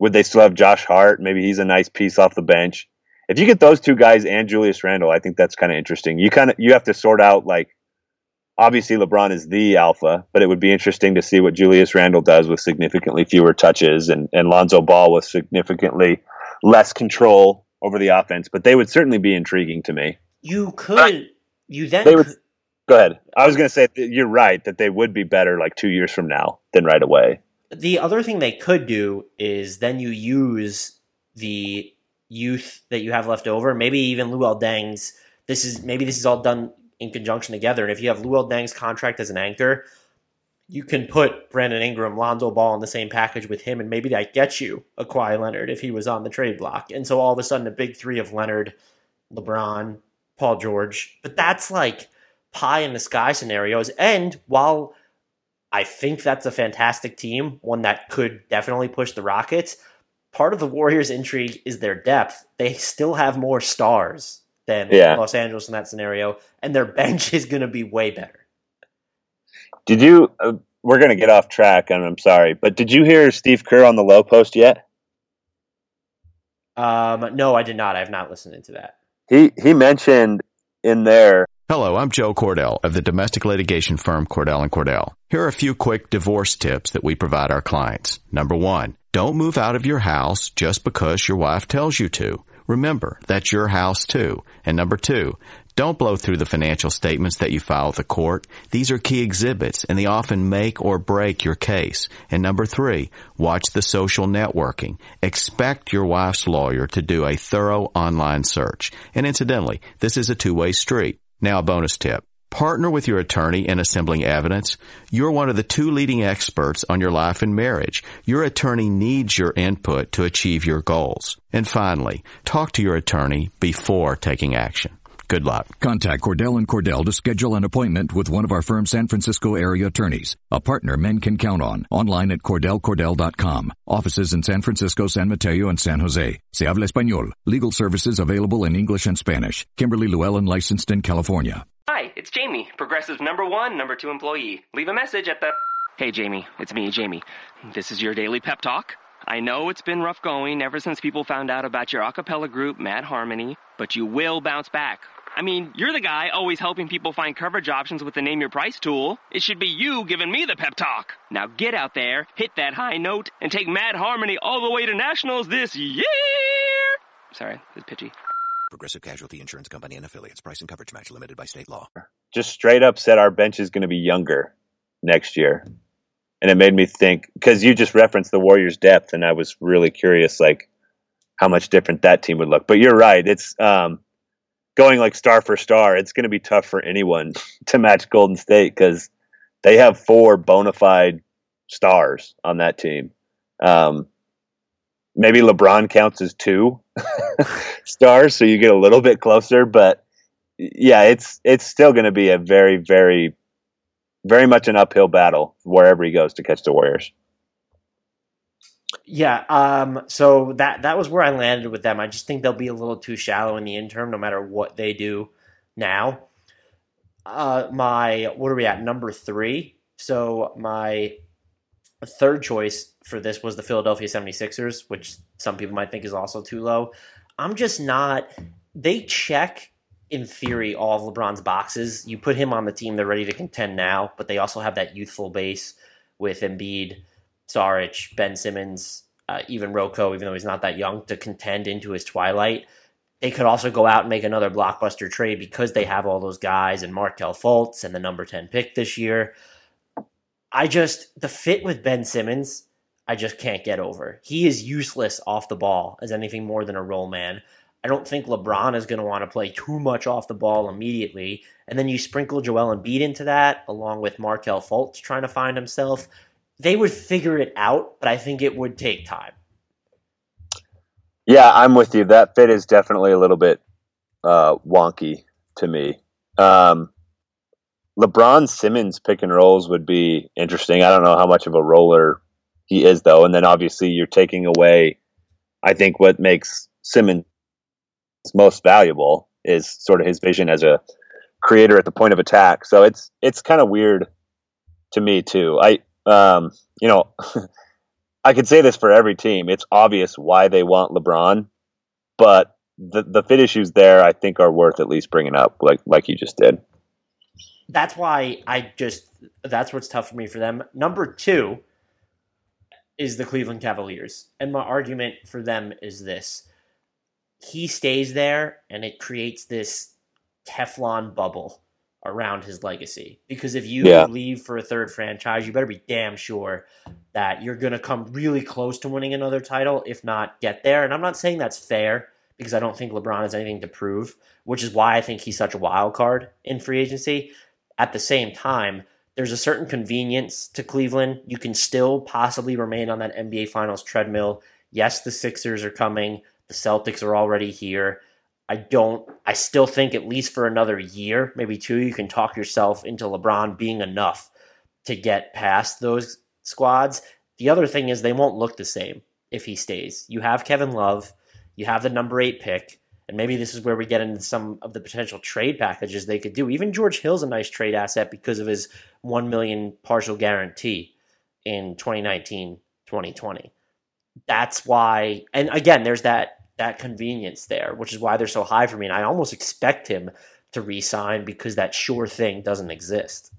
would they still have Josh Hart? Maybe he's a nice piece off the bench. If you get those two guys and Julius Randle, I think that's kind of interesting. You kind of you have to sort out, like, obviously LeBron is the alpha, but it would be interesting to see what Julius Randle does with significantly fewer touches and, and Lonzo Ball with significantly less control over the offense. But they would certainly be intriguing to me. You could – you then – could... Go ahead. I was going to say you're right that they would be better like two years from now than right away. The other thing they could do is then you use the – youth that you have left over, maybe even Luol Deng's. This is maybe this is all done in conjunction together. And if you have Luol Deng's contract as an anchor, you can put Brandon Ingram, Lonzo Ball in the same package with him, and maybe that gets you a Kawhi Leonard if he was on the trade block. And so all of a sudden, a big three of Leonard, LeBron, Paul George. But that's like pie in the sky scenarios. And while I think that's a fantastic team, one that could definitely push the Rockets. Part of the Warriors' intrigue is their depth. They still have more stars than yeah. Los Angeles in that scenario, and their bench is going to be way better. Did you uh, – we're going to get off track, and I'm sorry, but did you hear Steve Kerr on the low post yet? Um, no, I did not. I have not listened into that. He, he mentioned in there Hello, I'm Joe Cordell of the domestic litigation firm Cordell and Cordell. Here are a few quick divorce tips that we provide our clients. Number one, don't move out of your house just because your wife tells you to. Remember, that's your house too. And number two, don't blow through the financial statements that you file with the court. These are key exhibits, and they often make or break your case. And number three, watch the social networking. Expect your wife's lawyer to do a thorough online search. And incidentally, this is a two-way street. Now a bonus tip. Partner with your attorney in assembling evidence. You're one of the two leading experts on your life and marriage. Your attorney needs your input to achieve your goals. And finally, talk to your attorney before taking action. Good luck. Contact Cordell and Cordell to schedule an appointment with one of our firm's San Francisco area attorneys, a partner men can count on. Online at Cordell Cordell dot com. Offices in San Francisco, San Mateo, and San Jose. Se habla español. Legal services available in English and Spanish. Kimberly Llewellyn, licensed in California. Hi, it's Jamie, Progressive number one, number two employee. Leave a message at the... Hey, Jamie, it's me, Jamie. This is your daily pep talk. I know it's been rough going ever since people found out about your a cappella group, Mad Harmony, but you will bounce back. I mean, you're the guy always helping people find coverage options with the Name Your Price tool. It should be you giving me the pep talk. Now get out there, hit that high note, and take Mad Harmony all the way to nationals this year. Sorry, it's pitchy. Progressive Casualty Insurance Company and affiliates. Price and coverage match limited by state law. Just straight up said our bench is going to be younger next year. And it made me think, because you just referenced the Warriors' depth, and I was really curious, like, how much different that team would look. But you're right. It's... um. Going like star for star, it's going to be tough for anyone to match Golden State because they have four bona fide stars on that team. Um, maybe LeBron counts as two stars, so you get a little bit closer. But yeah, it's it's still going to be a very, very, very much an uphill battle wherever he goes to catch the Warriors. Yeah, um, so that that was where I landed with them. I just think they'll be a little too shallow in the interim, no matter what they do now. Uh, my what are we at? Number three. So my third choice for this was the Philadelphia seventy-sixers, which some people might think is also too low. I'm just not – they check, in theory, all of LeBron's boxes. You put him on the team, they're ready to contend now, but they also have that youthful base with Embiid, Saric, Ben Simmons, uh, even Roko, even though he's not that young, to contend into his twilight. They could also go out and make another blockbuster trade because they have all those guys and Markelle Fultz and the number ten pick this year. I just, the fit with Ben Simmons, I just can't get over. He is useless off the ball as anything more than a roll man. I don't think LeBron is going to want to play too much off the ball immediately. And then you sprinkle Joel Embiid into that, along with Markelle Fultz trying to find himself. They would figure it out, but I think it would take time. Yeah, I'm with you. That fit is definitely a little bit uh, wonky to me. Um, LeBron Simmons pick and rolls would be interesting. I don't know how much of a roller he is, though. And then obviously you're taking away, I think, what makes Simmons most valuable is sort of his vision as a creator at the point of attack. So it's it's kind of weird to me, too. I Um, you know, I could say this for every team. It's obvious why they want LeBron, but the the fit issues there, I think, are worth at least bringing up, like like you just did. That's why I just that's what's tough for me for them. Number two is the Cleveland Cavaliers, and my argument for them is this: he stays there, and it creates this Teflon bubble around his legacy, because if you yeah. leave for a third franchise, you better be damn sure that you're going to come really close to winning another title, if not get there. And I'm not saying that's fair, because I don't think LeBron has anything to prove, which is why I think he's such a wild card in free agency. At the same time, there's a certain convenience to Cleveland. You can still possibly remain on that N B A Finals treadmill. Yes, the Sixers are coming. The Celtics are already here. I don't, I still think at least for another year, maybe two, you can talk yourself into LeBron being enough to get past those squads. The other thing is they won't look the same if he stays. You have Kevin Love, you have the number eight pick, and maybe this is where we get into some of the potential trade packages they could do. Even George Hill's a nice trade asset because of his one million dollars partial guarantee in twenty nineteen twenty twenty. That's why, and again, there's that, that convenience there, which is why they're so high for me. And I almost expect him to re-sign because that sure thing doesn't exist.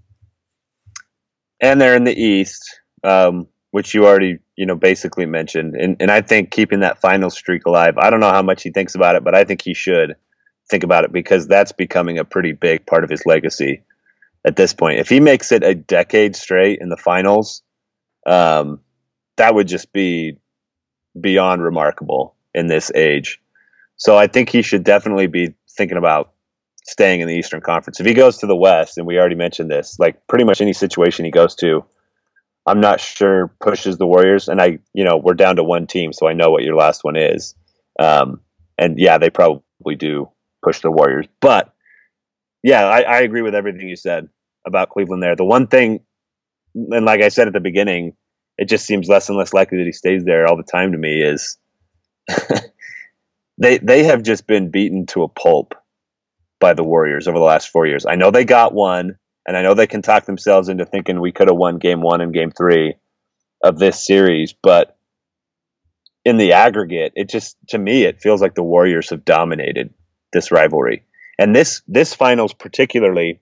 And they're in the East, um, which you already, you know, basically mentioned. And and I think keeping that final streak alive, I don't know how much he thinks about it, but I think he should think about it because that's becoming a pretty big part of his legacy at this point. If he makes it a decade straight in the finals, um, that would just be beyond remarkable in this age. So I think he should definitely be thinking about staying in the Eastern Conference. If he goes to the West, and we already mentioned this, like pretty much any situation he goes to, I'm not sure pushes the Warriors. And I, you know, we're down to one team, so I know what your last one is. Um, and yeah, they probably do push the Warriors. But yeah, I, I agree with everything you said about Cleveland there. The one thing, and like I said at the beginning, it just seems less and less likely that he stays there all the time to me is they they have just been beaten to a pulp by the Warriors over the last four years. I know they got one, and I know they can talk themselves into thinking we could have won game one and game three of this series, but in the aggregate, it just, to me, it feels like the Warriors have dominated this rivalry. And this, this finals particularly,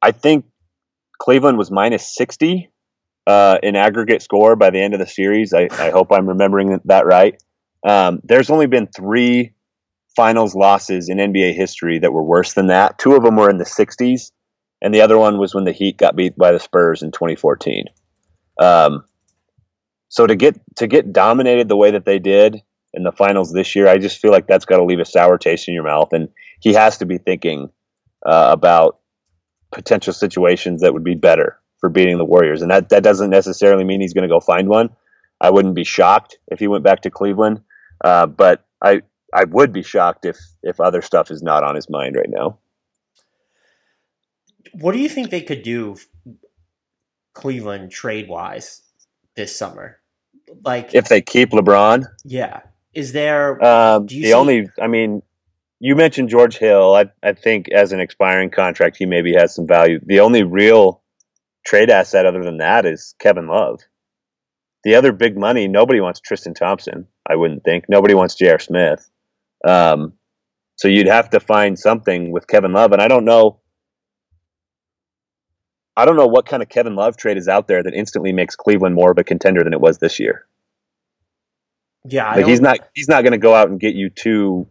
I think Cleveland was minus sixty uh, in aggregate score by the end of the series. I, I hope I'm remembering that right. Um, there's only been three finals losses in N B A history that were worse than that. Two of them were in the sixties, and the other one was when the Heat got beat by the Spurs in twenty fourteen. Um, so to get to get dominated the way that they did in the finals this year, I just feel like that's got to leave a sour taste in your mouth, and he has to be thinking uh, about potential situations that would be better for beating the Warriors, and that, that doesn't necessarily mean he's going to go find one. I wouldn't be shocked if he went back to Cleveland, uh, but I... I would be shocked if if other stuff is not on his mind right now. What do you think they could do, Cleveland, trade-wise, this summer? Like, if they keep LeBron? Yeah. Is there... Um, do you the see- only... I mean, you mentioned George Hill. I, I think as an expiring contract, he maybe has some value. The only real trade asset other than that is Kevin Love. The other big money, nobody wants Tristan Thompson, I wouldn't think. Nobody wants J R. Smith. Um, so you'd have to find something with Kevin Love, and I don't know. I don't know what kind of Kevin Love trade is out there that instantly makes Cleveland more of a contender than it was this year. Yeah, I like he's not he's not going to go out and get you two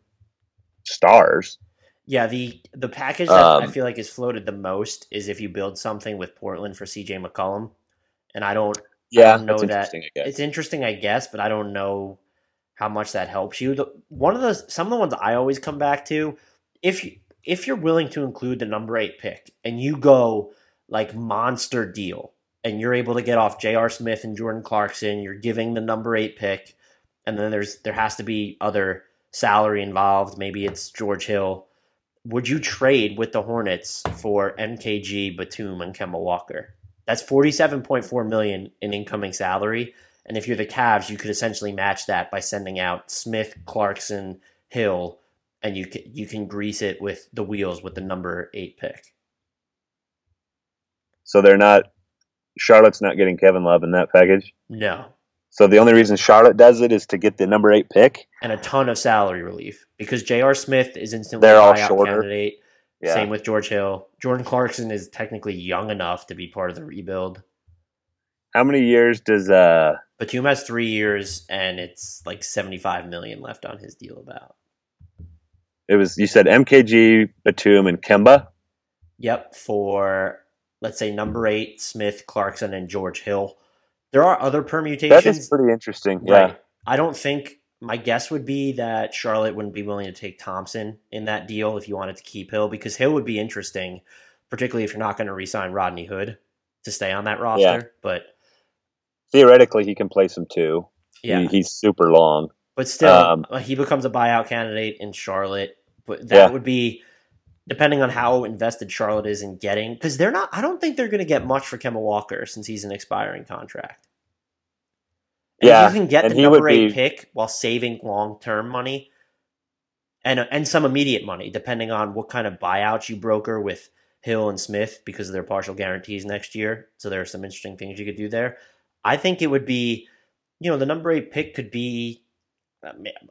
stars. Yeah, the the package that um, I feel like is floated the most is if you build something with Portland for C J McCollum, and I don't. Yeah, I don't know that it's interesting, I guess, but I don't know how much that helps you. The, one of those, some of the ones I always come back to, if you, if you're willing to include the number eight pick and you go like monster deal and you're able to get off J R. Smith and Jordan Clarkson, you're giving the number eight pick, and then there's there has to be other salary involved. Maybe it's George Hill. Would you trade with the Hornets for M K G, Batum, and Kemba Walker? That's forty-seven point four million dollars in incoming salary, and if you're the Cavs, you could essentially match that by sending out Smith, Clarkson, Hill, and you can, you can grease it with the wheels with the number eight pick. So they're not Charlotte's not getting Kevin Love in that package? No. So the only reason Charlotte does it is to get the number eight pick and a ton of salary relief because J R. Smith is instantly they're a buyout all shorter. Candidate. Yeah. Same with George Hill. Jordan Clarkson is technically young enough to be part of the rebuild. How many years does... uh? Batum has three years, and it's like seventy-five million dollars left on his deal about. It was, you said M K G, Batum, and Kemba? Yep, for, let's say, number eight, Smith, Clarkson, and George Hill. There are other permutations. That is pretty interesting, right? Yeah. I don't think... My guess would be that Charlotte wouldn't be willing to take Thompson in that deal if you wanted to keep Hill, because Hill would be interesting, particularly if you're not going to re-sign Rodney Hood to stay on that roster. Yeah. But theoretically, he can play some too. Yeah, he, he's super long. But still, um, he becomes a buyout candidate in Charlotte. But that yeah. would be, depending on how invested Charlotte is in getting, because they're not. I don't think they're going to get much for Kemba Walker since he's an expiring contract. And yeah, if you can get the number eight be... pick while saving long-term money and and some immediate money, depending on what kind of buyouts you broker with Hill and Smith because of their partial guarantees next year. So there are some interesting things you could do there. I think it would be, you know, the number eight pick could be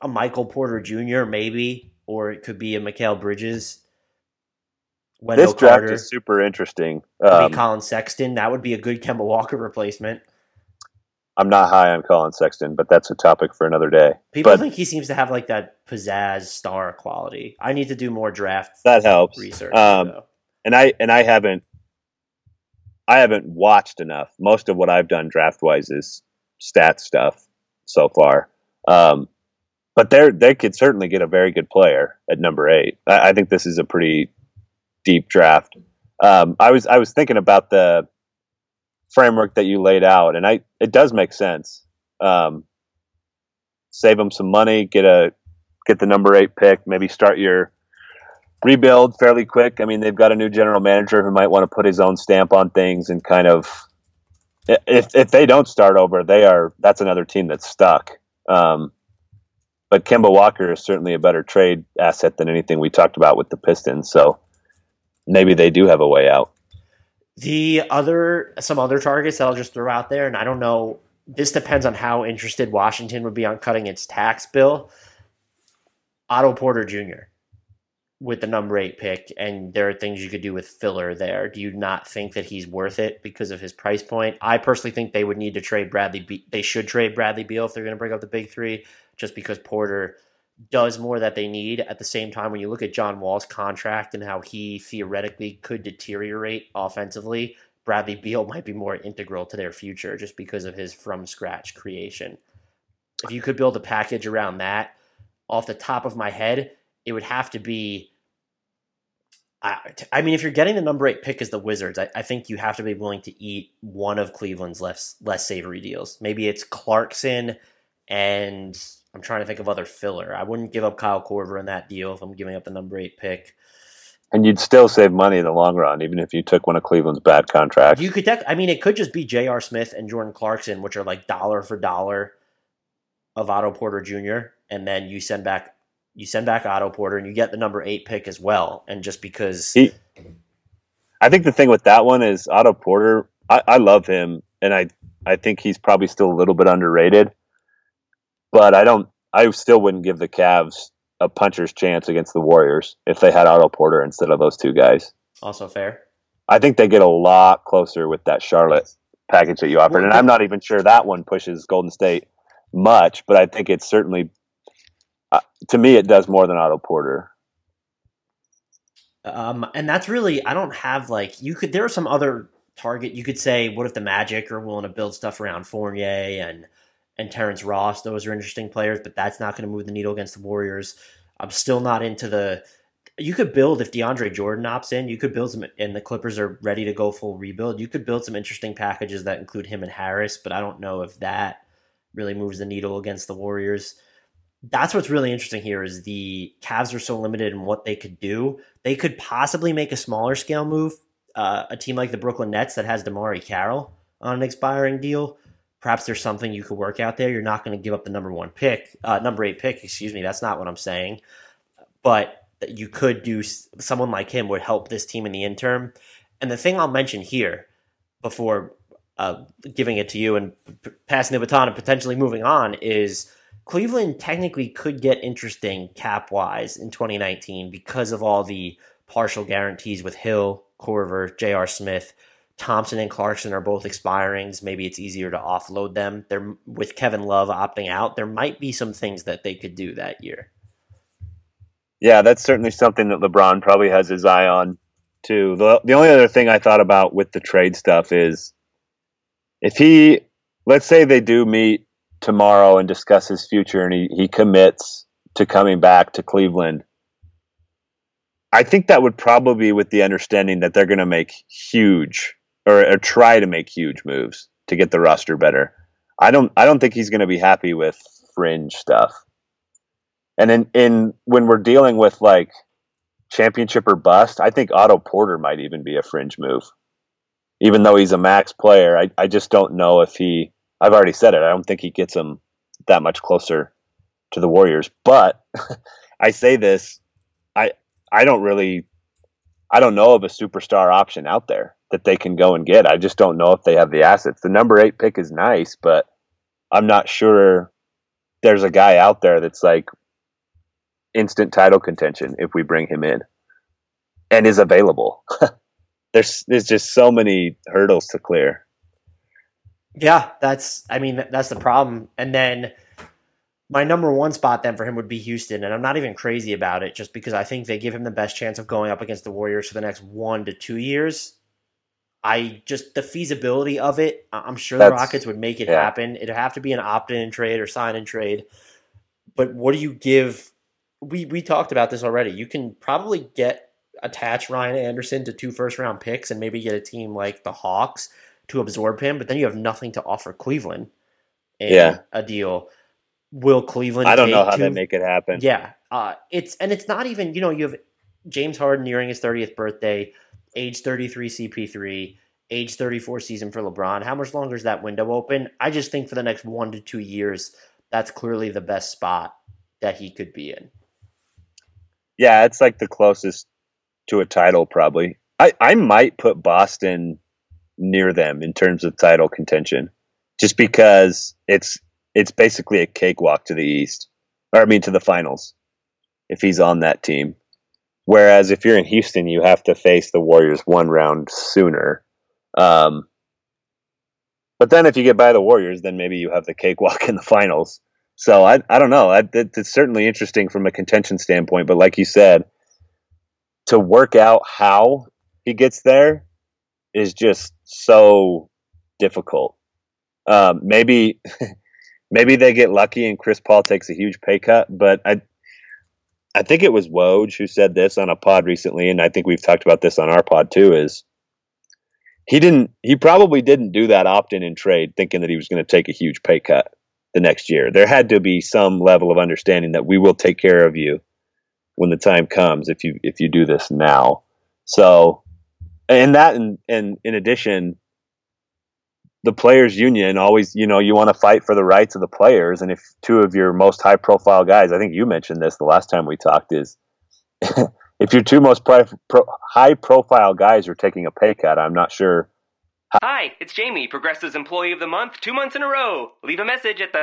a Michael Porter Junior maybe, or it could be a Mikal Bridges. Wendell this draft Carter, is super interesting. Um, Colin Sexton, that would be a good Kemba Walker replacement. I'm not high on Colin Sexton, but that's a topic for another day. People but think he seems to have like that pizzazz star quality. I need to do more draft that helps research. Um, so. And I and I haven't I haven't watched enough. Most of what I've done draft wise is stat stuff so far. Um, but they they could certainly get a very good player at number eight. I, I think this is a pretty deep draft. Um, I was I was thinking about the framework that you laid out, and I it does make sense. Um, save them some money, get a get the number eight pick, maybe start your rebuild fairly quick. I mean, they've got a new general manager who might want to put his own stamp on things and kind of if if they don't start over, they are that's another team that's stuck. Um, but Kemba Walker is certainly a better trade asset than anything we talked about with the Pistons, so maybe they do have a way out. The other, some other targets that I'll just throw out there, and I don't know, this depends on how interested Washington would be on cutting its tax bill. Otto Porter Junior with the number eight pick, and there are things you could do with filler there. Do you not think that he's worth it because of his price point? I personally think they would need to trade Bradley Be- they should trade Bradley Beal if they're going to bring up the big three, just because Porter does more that they need. At the same time, when you look at John Wall's contract and how he theoretically could deteriorate offensively, Bradley Beal might be more integral to their future just because of his from-scratch creation. If you could build a package around that, off the top of my head, it would have to be... I, I mean, if you're getting the number eight pick as the Wizards, I, I think you have to be willing to eat one of Cleveland's less, less savory deals. Maybe it's Clarkson and... I'm trying to think of other filler. I wouldn't give up Kyle Korver in that deal if I'm giving up the number eight pick. And you'd still save money in the long run, even if you took one of Cleveland's bad contracts. You could, dec- I mean, it could just be J R. Smith and Jordan Clarkson, which are like dollar for dollar of Otto Porter Junior And then you send back, you send back Otto Porter, and you get the number eight pick as well. And just because, he, I think the thing with that one is Otto Porter. I, I love him, and I, I think he's probably still a little bit underrated. But I don't. I still wouldn't give the Cavs a puncher's chance against the Warriors if they had Otto Porter instead of those two guys. Also fair. I think they get a lot closer with that Charlotte package that you offered, and I'm not even sure that one pushes Golden State much. But I think it's certainly, uh, to me, it does more than Otto Porter. Um, and that's really. I don't have like you could. There are some other target you could say. What if the Magic are willing to build stuff around Fournier and. and Terrence Ross, those are interesting players, but that's not going to move the needle against the Warriors. I'm still not into the... You could build, if DeAndre Jordan opts in, you could build some, and the Clippers are ready to go full rebuild, you could build some interesting packages that include him and Harris, but I don't know if that really moves the needle against the Warriors. That's what's really interesting here is the Cavs are so limited in what they could do. They could possibly make a smaller scale move. Uh, a team like the Brooklyn Nets that has Damari Carroll on an expiring deal, perhaps there's something you could work out there. You're not going to give up the number one pick, uh, number eight pick, excuse me. That's not what I'm saying. But you could do someone like him would help this team in the interim. And the thing I'll mention here before uh, giving it to you and p- passing the baton and potentially moving on is Cleveland technically could get interesting cap-wise in twenty nineteen because of all the partial guarantees with Hill, Korver, J R. Smith. Thompson and Clarkson are both expirings. Maybe it's easier to offload them. They're, with Kevin Love opting out, there might be some things that they could do that year. Yeah, that's certainly something that LeBron probably has his eye on, too. The, the only other thing I thought about with the trade stuff is if he, let's say they do meet tomorrow and discuss his future and he, he commits to coming back to Cleveland, I think that would probably be with the understanding that they're going to make huge Or, or try to make huge moves to get the roster better. I don't. I don't think he's going to be happy with fringe stuff. And in, in when we're dealing with like championship or bust, I think Otto Porter might even be a fringe move. Even though he's a max player, I, I just don't know if he. I've already said it. I don't think he gets him that much closer to the Warriors. But I say this. I I don't really. I don't know of a superstar option out there that they can go and get. I just don't know if they have the assets. The number eight pick is nice, but I'm not sure there's a guy out there that's like instant title contention if we bring him in. and is available. there's there's just so many hurdles to clear. Yeah, that's, I mean, that's the problem. And then my number one spot then for him would be Houston. And I'm not even crazy about it just because I think they give him the best chance of going up against the Warriors for the next one to two years. I just, the feasibility of it, I'm sure that's, the Rockets would make it yeah. happen. It'd have to be an opt-in trade or sign-in trade. But what do you give? We, we talked about this already. You can probably get, attach Ryan Anderson to two first-round picks and maybe get a team like the Hawks to absorb him, but then you have nothing to offer Cleveland in yeah. a deal. Will Cleveland? I don't know how to make it happen. Yeah, uh, it's and it's not even, you know, you have James Harden nearing his thirtieth birthday, age thirty-three C P three, age thirty-four season for LeBron. How much longer is that window open? I just think for the next one to two years, that's clearly the best spot that he could be in. Yeah, it's like the closest to a title probably. I, I might put Boston near them in terms of title contention, just because it's it's basically a cakewalk to the East, or I mean to the finals, if he's on that team. Whereas if you're in Houston, you have to face the Warriors one round sooner. Um, but then if you get by the Warriors, then maybe you have the cakewalk in the finals. So I I don't know. I, it, it's certainly interesting from a contention standpoint, but like you said, to work out how he gets there is just so difficult. Um, maybe, maybe they get lucky and Chris Paul takes a huge pay cut. But I, I think it was Woj who said this on a pod recently, and I think we've talked about this on our pod too. Is he didn't? He probably didn't do that opt-in and trade thinking that he was going to take a huge pay cut the next year. There had to be some level of understanding that we will take care of you when the time comes if you if you do this now. So. And that, and, and in addition, the players' union always, you know, you want to fight for the rights of the players. And if two of your most high-profile guys, I think you mentioned this the last time we talked, is if your two most pro, pro, high-profile guys are taking a pay cut, I'm not sure. How- Hi, it's Jamie, Progressive's Employee of the Month, two months in a row. Leave a message at the...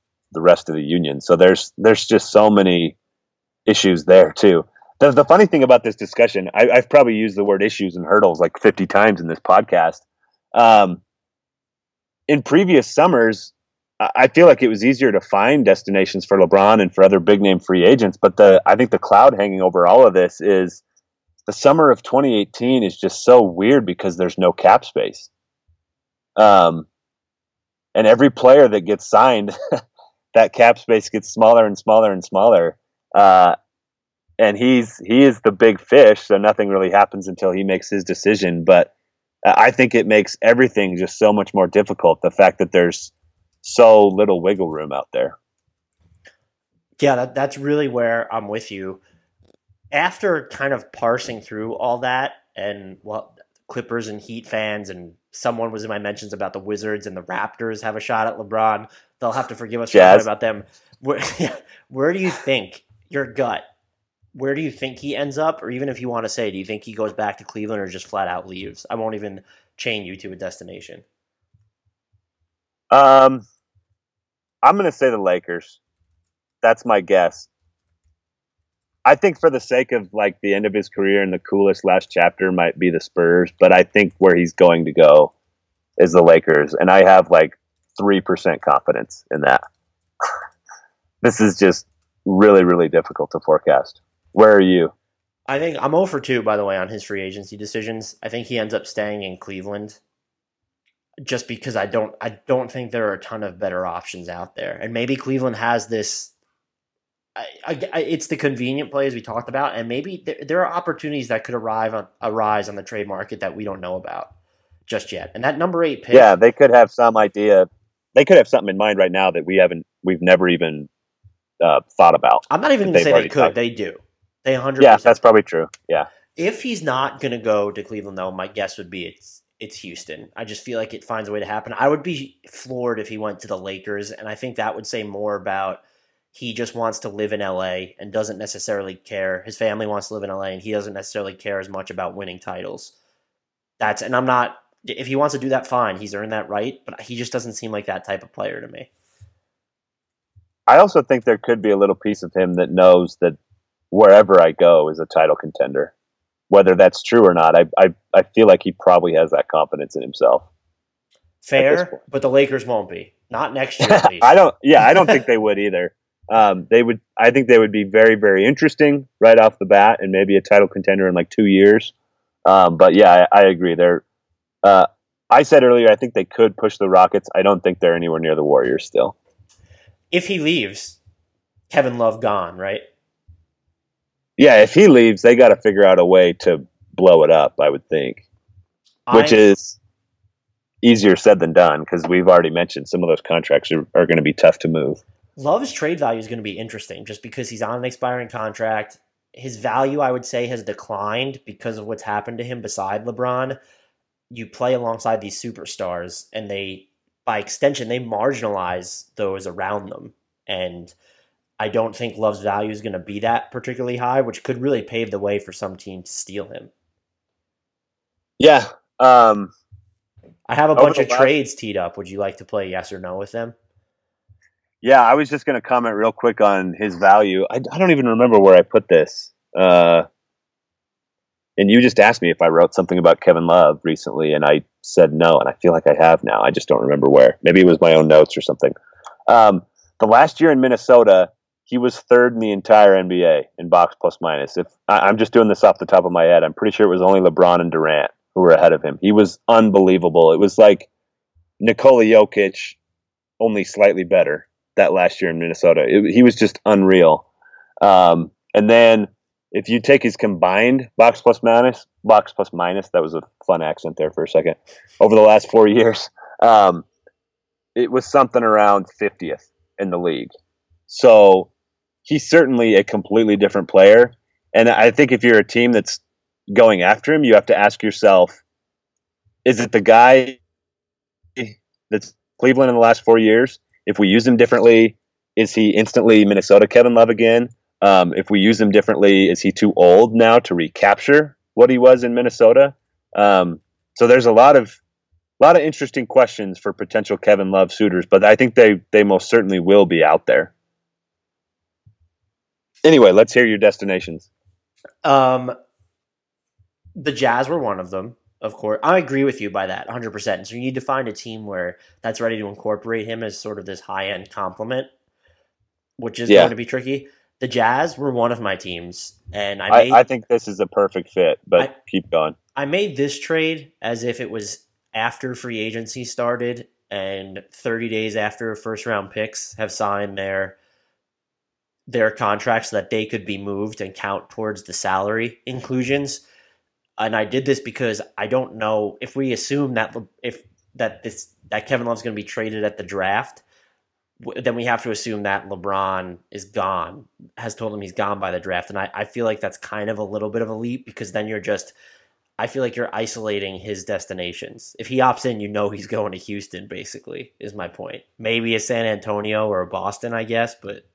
the rest of the union. So there's there's just so many issues there, too. The, the funny thing about this discussion, I, I've probably used the word issues and hurdles like fifty times in this podcast. Um, in previous summers, I feel like it was easier to find destinations for LeBron and for other big-name free agents. But the I think the cloud hanging over all of this is the summer of twenty eighteen is just so weird because there's no cap space. Um, and every player that gets signed, that cap space gets smaller and smaller and smaller. Uh, and he's, he is the big fish. So nothing really happens until he makes his decision. But I think it makes everything just so much more difficult. The fact that there's so little wiggle room out there. Yeah. That, that's really where I'm with you. After kind of parsing through all that, and well, Clippers and Heat fans, and someone was in my mentions about the Wizards and the Raptors have a shot at LeBron. They'll have to forgive us for talking about them. Where, where do you think, your gut, where do you think he ends up? Or even if you want to say, do you think he goes back to Cleveland or just flat out leaves? I won't even chain you to a destination. Um, I'm going to say the Lakers. That's my guess. I think for the sake of like the end of his career and the coolest last chapter might be the Spurs, but I think where he's going to go is the Lakers. And I have like three percent confidence in that. This is just really, really difficult to forecast. Where are you? I think I'm oh for two, by the way, on his free agency decisions. I think he ends up staying in Cleveland just because I don't I don't think there are a ton of better options out there. And maybe Cleveland has this I, I, it's the convenient play as we talked about, and maybe there, there are opportunities that could arrive on, arise on the trade market that we don't know about just yet. And that number eight pick, yeah, they could have some idea. They could have something in mind right now that we haven't, we've never even uh, thought about. I'm not even going to say they could. Talked. They do. They one hundred percent. Yeah, that's probably true. Yeah. If he's not going to go to Cleveland, though, my guess would be it's it's Houston. I just feel like it finds a way to happen. I would be floored if he went to the Lakers, and I think that would say more about. He just wants to live in L A and doesn't necessarily care. His family wants to live in L A, and he doesn't necessarily care as much about winning titles. That's and I'm not. If he wants to do that, fine. He's earned that right, but he just doesn't seem like that type of player to me. I also think there could be a little piece of him that knows that wherever I go is a title contender. Whether that's true or not, I I, I feel like he probably has that confidence in himself. Fair, but the Lakers won't be. Not next year, at least. I don't. Yeah, I don't think they would either. Um, they would, I think they would be very, very interesting right off the bat, and maybe a title contender in like two years. Um, but yeah, I, I agree. They're, uh, I said earlier, I think they could push the Rockets. I don't think they're anywhere near the Warriors still. If he leaves, Kevin Love gone, right? Yeah, if he leaves, they got to figure out a way to blow it up, I would think, I... which is easier said than done because we've already mentioned some of those contracts are, are going to be tough to move. Love's trade value is going to be interesting just because he's on an expiring contract. His value, I would say, has declined because of what's happened to him beside LeBron. You play alongside these superstars, and they, by extension, they marginalize those around them. And I don't think Love's value is going to be that particularly high, which could really pave the way for some team to steal him. Yeah. Um, I have a bunch of trades teed up. Would you like to play yes or no with them? Yeah, I was just going to comment real quick on his value. I, I don't even remember where I put this. Uh, and you just asked me if I wrote something about Kevin Love recently, and I said no, and I feel like I have now. I just don't remember where. Maybe it was my own notes or something. Um, the last year in Minnesota, he was third in the entire N B A in box plus minus. If I, I'm just doing this off the top of my head. I'm pretty sure it was only LeBron and Durant who were ahead of him. He was unbelievable. It was like Nikola Jokic, only slightly better. That last year in Minnesota, it, he was just unreal. Um, and then if you take his combined box plus minus, box plus minus, that was a fun accent there for a second. Over the last four years, um, it was something around fiftieth in the league. So he's certainly a completely different player. And I think if you're a team that's going after him, you have to ask yourself, is it the guy that's Cleveland in the last four years? If we use him differently, is he instantly Minnesota Kevin Love again? Um, if we use him differently, is he too old now to recapture what he was in Minnesota? Um, so there's a lot of a lot of interesting questions for potential Kevin Love suitors, but I think they they most certainly will be out there. Anyway, let's hear your destinations. Um, the Jazz were one of them. Of course, I agree with you by that one hundred percent. So you need to find a team where that's ready to incorporate him as sort of this high-end complement, which is yeah. going to be tricky. The Jazz were one of my teams, and I made, I, I think this is a perfect fit, but I, keep going. I made this trade as if it was after free agency started and thirty days after first-round picks have signed their their contracts so that they could be moved and count towards the salary inclusions. And I did this because I don't know if we assume that if that this that Kevin Love's going to be traded at the draft, then we have to assume that LeBron is gone, has told him he's gone by the draft. And I, I feel like that's kind of a little bit of a leap because then you're just – I feel like you're isolating his destinations. If he opts in, you know he's going to Houston basically is my point. Maybe a San Antonio or a Boston, I guess. But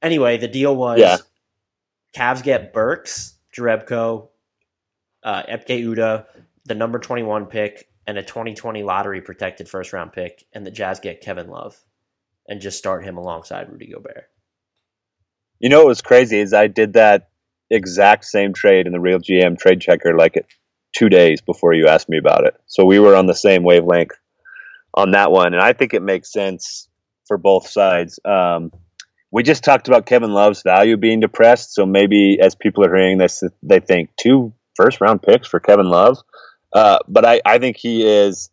anyway, the deal was yeah. Cavs get Burks, Jerebko, Uh, Epke Udoh, the number twenty-one pick, and a twenty twenty lottery-protected first-round pick, and the Jazz get Kevin Love and just start him alongside Rudy Gobert. You know what was crazy is I did that exact same trade in the Real G M Trade Checker like two days before you asked me about it. So we were on the same wavelength on that one, and I think it makes sense for both sides. Um, we just talked about Kevin Love's value being depressed. So maybe as people are hearing this, they think two first round picks for Kevin Love. Uh, but I, I think he is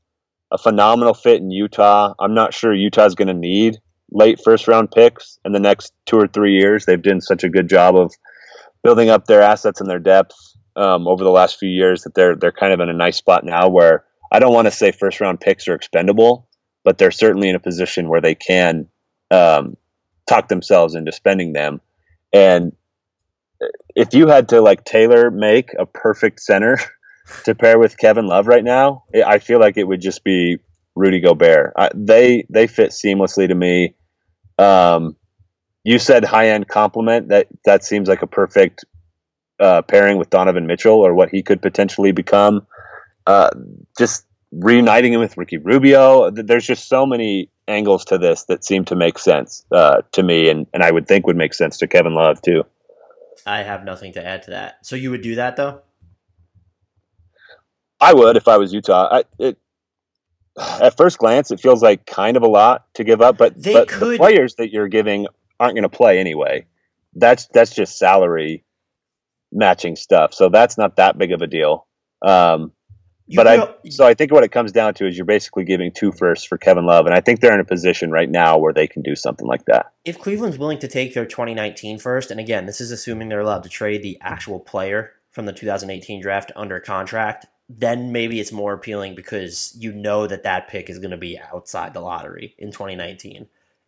a phenomenal fit in Utah. I'm not sure Utah's going to need late first round picks in the next two or three years. They've done such a good job of building up their assets and their depth um, over the last few years that they're, they're kind of in a nice spot now where I don't want to say first round picks are expendable, but they're certainly in a position where they can, um, talk themselves into spending them. And if you had to like tailor make a perfect center to pair with Kevin Love right now, I feel like it would just be Rudy Gobert. I, they they fit seamlessly to me. Um, you said high end compliment. That that seems like a perfect uh, pairing with Donovan Mitchell or what he could potentially become. Uh, just reuniting him with Ricky Rubio. There's just so many angles to this that seem to make sense uh, to me, and, and I would think would make sense to Kevin Love too. I have nothing to add to that. So you would do that though? I would if I was Utah. I, it, at first glance, it feels like kind of a lot to give up, but, they but could... the players that you're giving aren't going to play anyway. That's that's just salary matching stuff, so that's not that big of a deal. Um, You but know, I so I think what it comes down to is you're basically giving two firsts for Kevin Love, and I think they're in a position right now where they can do something like that. If Cleveland's willing to take their twenty nineteen first, and again, this is assuming they're allowed to trade the actual player from the two thousand eighteen draft under contract, then maybe it's more appealing because you know that that pick is going to be outside the lottery in twenty nineteen.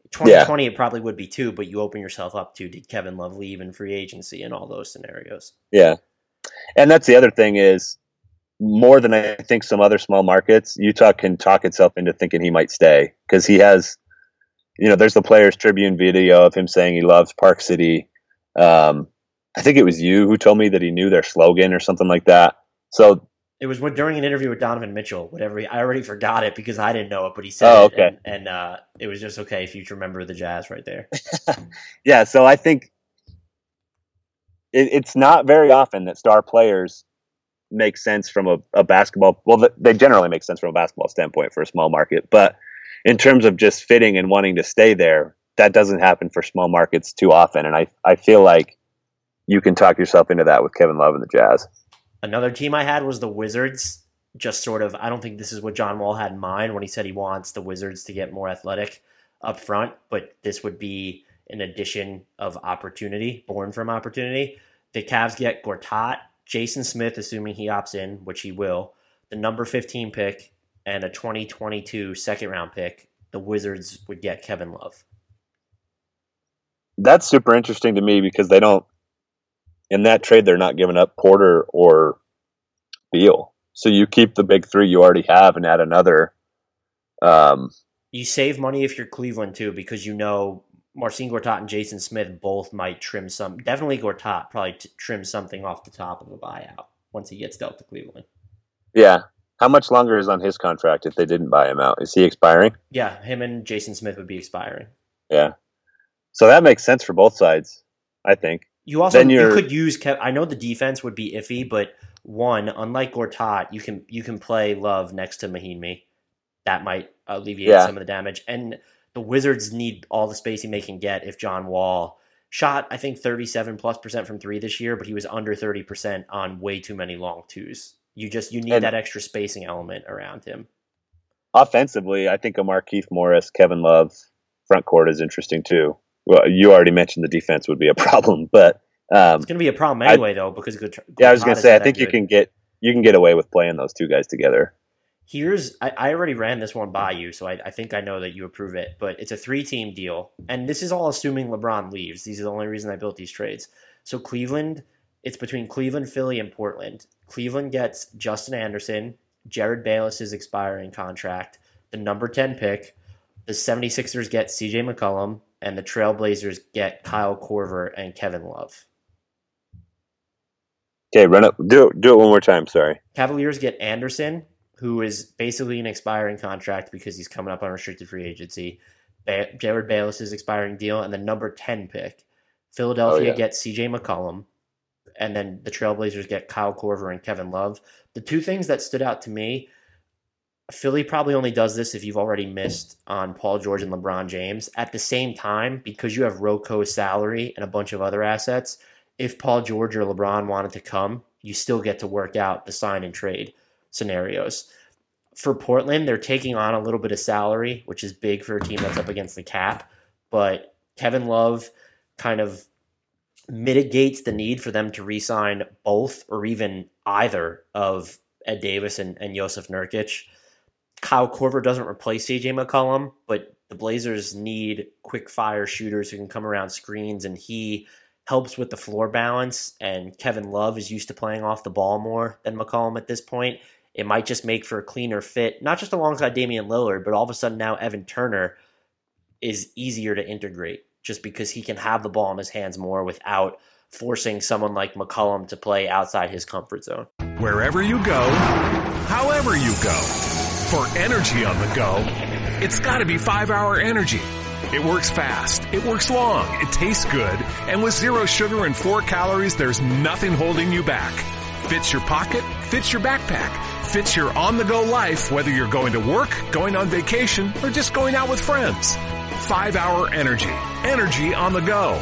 twenty twenty, yeah. It probably would be too, but you open yourself up to did Kevin Love leave in free agency and all those scenarios. Yeah, and that's the other thing is, more than I think some other small markets, Utah can talk itself into thinking he might stay because he has, you know, there's the Players Tribune video of him saying he loves Park City. Um, I think it was you who told me that he knew their slogan or something like that. So it was during an interview with Donovan Mitchell, whatever. He, I already forgot it because I didn't know it, but he said oh, okay. it, and, and uh, it was just okay if you remember the Jazz right there. Yeah, so I think it, it's not very often that star players make sense from a, a basketball well they generally make sense from a basketball standpoint for a small market, but in terms of just fitting and wanting to stay there, that doesn't happen for small markets too often, and I, I feel like you can talk yourself into that with Kevin Love and the Jazz. Another team I had was the Wizards. Just sort of, I don't think this is what John Wall had in mind when he said he wants the Wizards to get more athletic up front, but this would be an addition of opportunity, born from opportunity. The Cavs get Gortat, Jason Smith, assuming he opts in, which he will, the number fifteen pick, and a twenty twenty-two second-round pick. The Wizards would get Kevin Love. That's super interesting to me because they don't – in that trade, they're not giving up Porter or Beal. So you keep the big three you already have and add another. Um, you save money if you're Cleveland, too, because you know – Marcin Gortat and Jason Smith both might trim some. Definitely Gortat probably t- trim something off the top of a buyout once he gets dealt to Cleveland. Yeah. How much longer is on his contract if they didn't buy him out? Is he expiring? Yeah, him and Jason Smith would be expiring. Yeah. So that makes sense for both sides, I think. You also you could use Kev- – I know the defense would be iffy, but one, unlike Gortat, you can you can play Love next to Mahinmi. That might alleviate yeah. some of the damage. And – the Wizards need all the spacing they can get if John Wall shot, I think, thirty-seven plus percent from three this year, but he was under thirty percent on way too many long twos. You just you need and that extra spacing element around him. Offensively, I think a Markieff Morris, Kevin Love front court is interesting too. Well, you already mentioned the defense would be a problem, but um, it's going to be a problem anyway, I, though, because good. Go yeah, I was going to say I think you good. can get you can get away with playing those two guys together. Here's I, I already ran this one by you, so I, I think I know that you approve it, but it's a three-team deal, and this is all assuming LeBron leaves. These are the only reason I built these trades. So Cleveland, it's between Cleveland, Philly, and Portland. Cleveland gets Justin Anderson, Jared Bayless's expiring contract, the number ten pick, the 76ers get C J McCollum, and the Trailblazers get Kyle Korver and Kevin Love. Okay, run up. Do, do it one more time, sorry. Cavaliers get Anderson, who is basically an expiring contract because he's coming up on restricted free agency. Ba- Jared Bayless's expiring deal and the number ten pick. Philadelphia oh, yeah. gets C J McCollum, and then the Trailblazers get Kyle Korver and Kevin Love. The two things that stood out to me, Philly probably only does this if you've already missed on Paul George and LeBron James. At the same time, because you have Roko's salary and a bunch of other assets, if Paul George or LeBron wanted to come, you still get to work out the sign and trade scenarios. For Portland, they're taking on a little bit of salary, which is big for a team that's up against the cap. But Kevin Love kind of mitigates the need for them to re-sign both or even either of Ed Davis and, and Josef Nurkic. Kyle Korver doesn't replace C J McCollum, but the Blazers need quick-fire shooters who can come around screens, and he helps with the floor balance, and Kevin Love is used to playing off the ball more than McCollum at this point. It might just make for a cleaner fit, not just alongside Damian Lillard, but all of a sudden now Evan Turner is easier to integrate just because he can have the ball in his hands more without forcing someone like McCollum to play outside his comfort zone. Wherever you go, however you go, for energy on the go, it's got to be five-Hour Energy. It works fast, it works long, it tastes good, and with zero sugar and four calories, there's nothing holding you back. Fits your pocket, fits your backpack, fits your on-the-go life, whether you're going to work, going on vacation, or just going out with friends. five-Hour Energy. Energy on the go.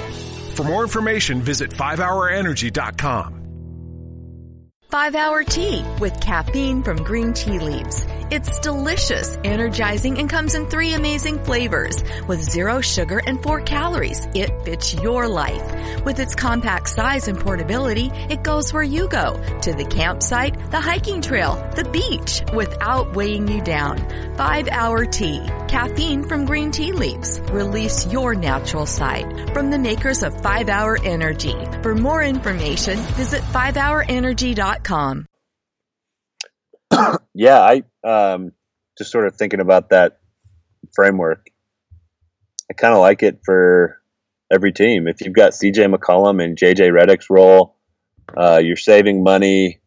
For more information, visit five hour energy dot com. five-Hour Tea with caffeine from green tea leaves. It's delicious, energizing, and comes in three amazing flavors. With zero sugar and four calories, it fits your life. With its compact size and portability, it goes where you go, to the campsite, the hiking trail, the beach, without weighing you down. five-Hour Tea, caffeine from green tea leaves. Release your natural side. From the makers of five-Hour Energy. For more information, visit five hour energy dot com. Yeah, I um, just sort of thinking about that framework. I kind of like it for every team. If you've got C J McCollum and J J Redick's role, uh, you're saving money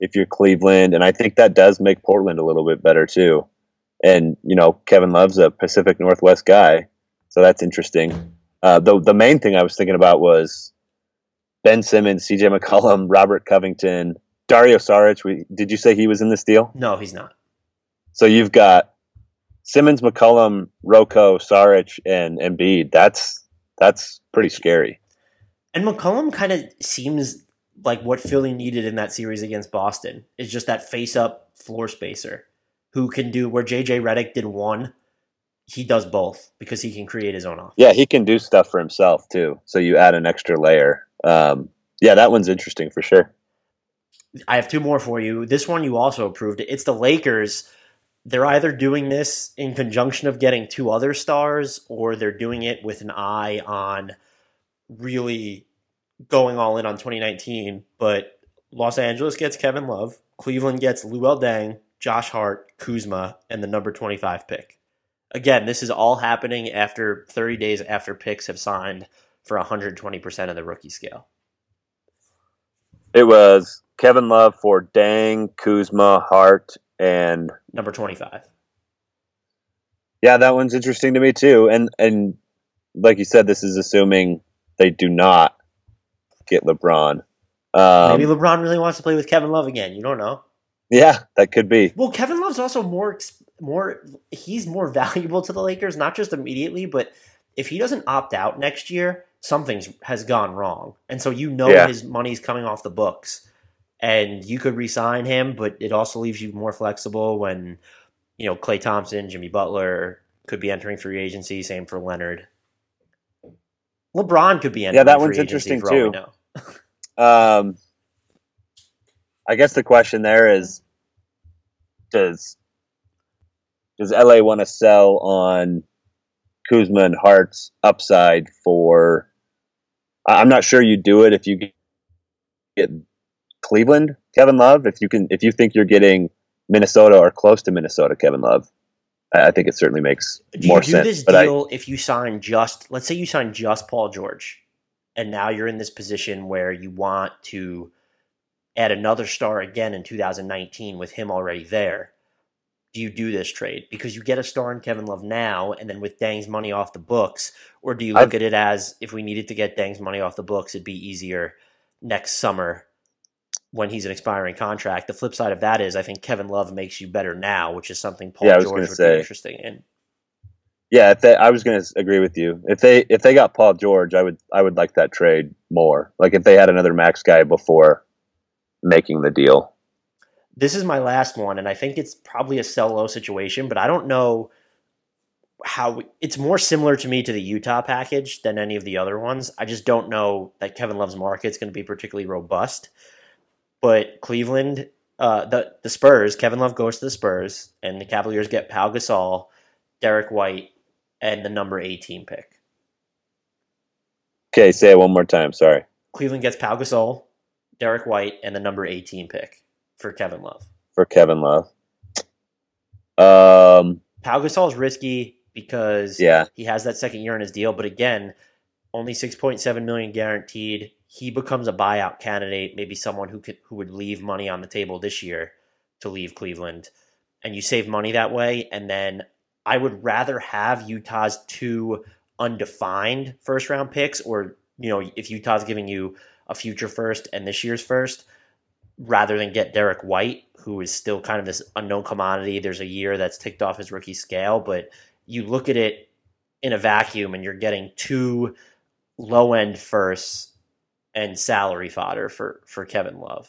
if you're Cleveland. And I think that does make Portland a little bit better too. And, you know, Kevin Love's a Pacific Northwest guy, so that's interesting. Uh, the, the main thing I was thinking about was Ben Simmons, C J McCollum, Robert Covington, Dario Saric, we, did you say he was in this deal? No, he's not. So you've got Simmons, McCollum, Roko, Saric, and Embiid. That's that's pretty scary. And McCollum kind of seems like what Philly needed in that series against Boston. It's just that face-up floor spacer who can do where J J Redick did one. He does both because he can create his own offense. Yeah, he can do stuff for himself too. So you add an extra layer. Um, yeah, that one's interesting for sure. I have two more for you. This one you also approved. It's the Lakers. They're either doing this in conjunction of getting two other stars, or they're doing it with an eye on really going all in on twenty nineteen. But Los Angeles gets Kevin Love. Cleveland gets Luol Deng, Josh Hart, Kuzma, and the number twenty-five pick. Again, this is all happening after thirty days after picks have signed for one hundred twenty percent of the rookie scale. It was Kevin Love for Dang, Kuzma, Hart, and number twenty-five. Yeah, that one's interesting to me too. And and like you said, this is assuming they do not get LeBron. Um, Maybe LeBron really wants to play with Kevin Love again. You don't know. Yeah, that could be. Well, Kevin Love's also more more he's more valuable to the Lakers, not just immediately, but if he doesn't opt out next year, something has gone wrong. And so you know yeah. his money's coming off the books. And you could re-sign him, but it also leaves you more flexible when, you know, Klay Thompson, Jimmy Butler could be entering free agency. Same for Leonard. LeBron could be entering free agency. Yeah, that one's interesting too. um, I guess the question there is, does does L A want to sell on Kuzma and Hart's upside for? I'm not sure you do it if you get Cleveland Kevin Love, if you can, if you think you're getting Minnesota or close to Minnesota Kevin Love. I think it certainly makes do more sense. Do you do this deal I, if you sign just, let's say you sign just Paul George, and now you're in this position where you want to add another star again in two thousand nineteen with him already there? Do you do this trade because you get a star in Kevin Love now, and then with Dang's money off the books, or do you look I've, at it as if we needed to get Dang's money off the books, it'd be easier next summer? when he's an expiring contract. The flip side of that is I think Kevin Love makes you better now, which is something Paul yeah, George would say. be interesting in. Yeah, if they, I was going to agree with you. If they if they got Paul George, I would I would like that trade more. Like if they had another max guy before making the deal. This is my last one, and I think it's probably a sell-low situation, but I don't know how we, it's more similar to me to the Utah package than any of the other ones. I just don't know that Kevin Love's market's going to be particularly robust. But Cleveland, uh, the the Spurs, Kevin Love goes to the Spurs, and the Cavaliers get Pau Gasol, Derek White, and the number eighteen pick. Okay, say it one more time. Sorry. Cleveland gets Pau Gasol, Derek White, and the number eighteen pick for Kevin Love. For Kevin Love. Um, Pau Gasol's risky because yeah. he has that second year in his deal, but again, only six point seven million dollars guaranteed. He becomes a buyout candidate, maybe someone who could who would leave money on the table this year to leave Cleveland. And you save money that way, and then I would rather have Utah's two undefined first-round picks, or you know, if Utah's giving you a future first and this year's first, rather than get Derek White, who is still kind of this unknown commodity. There's a year that's ticked off his rookie scale, but you look at it in a vacuum, and you're getting two low-end firsts and salary fodder for, for Kevin Love.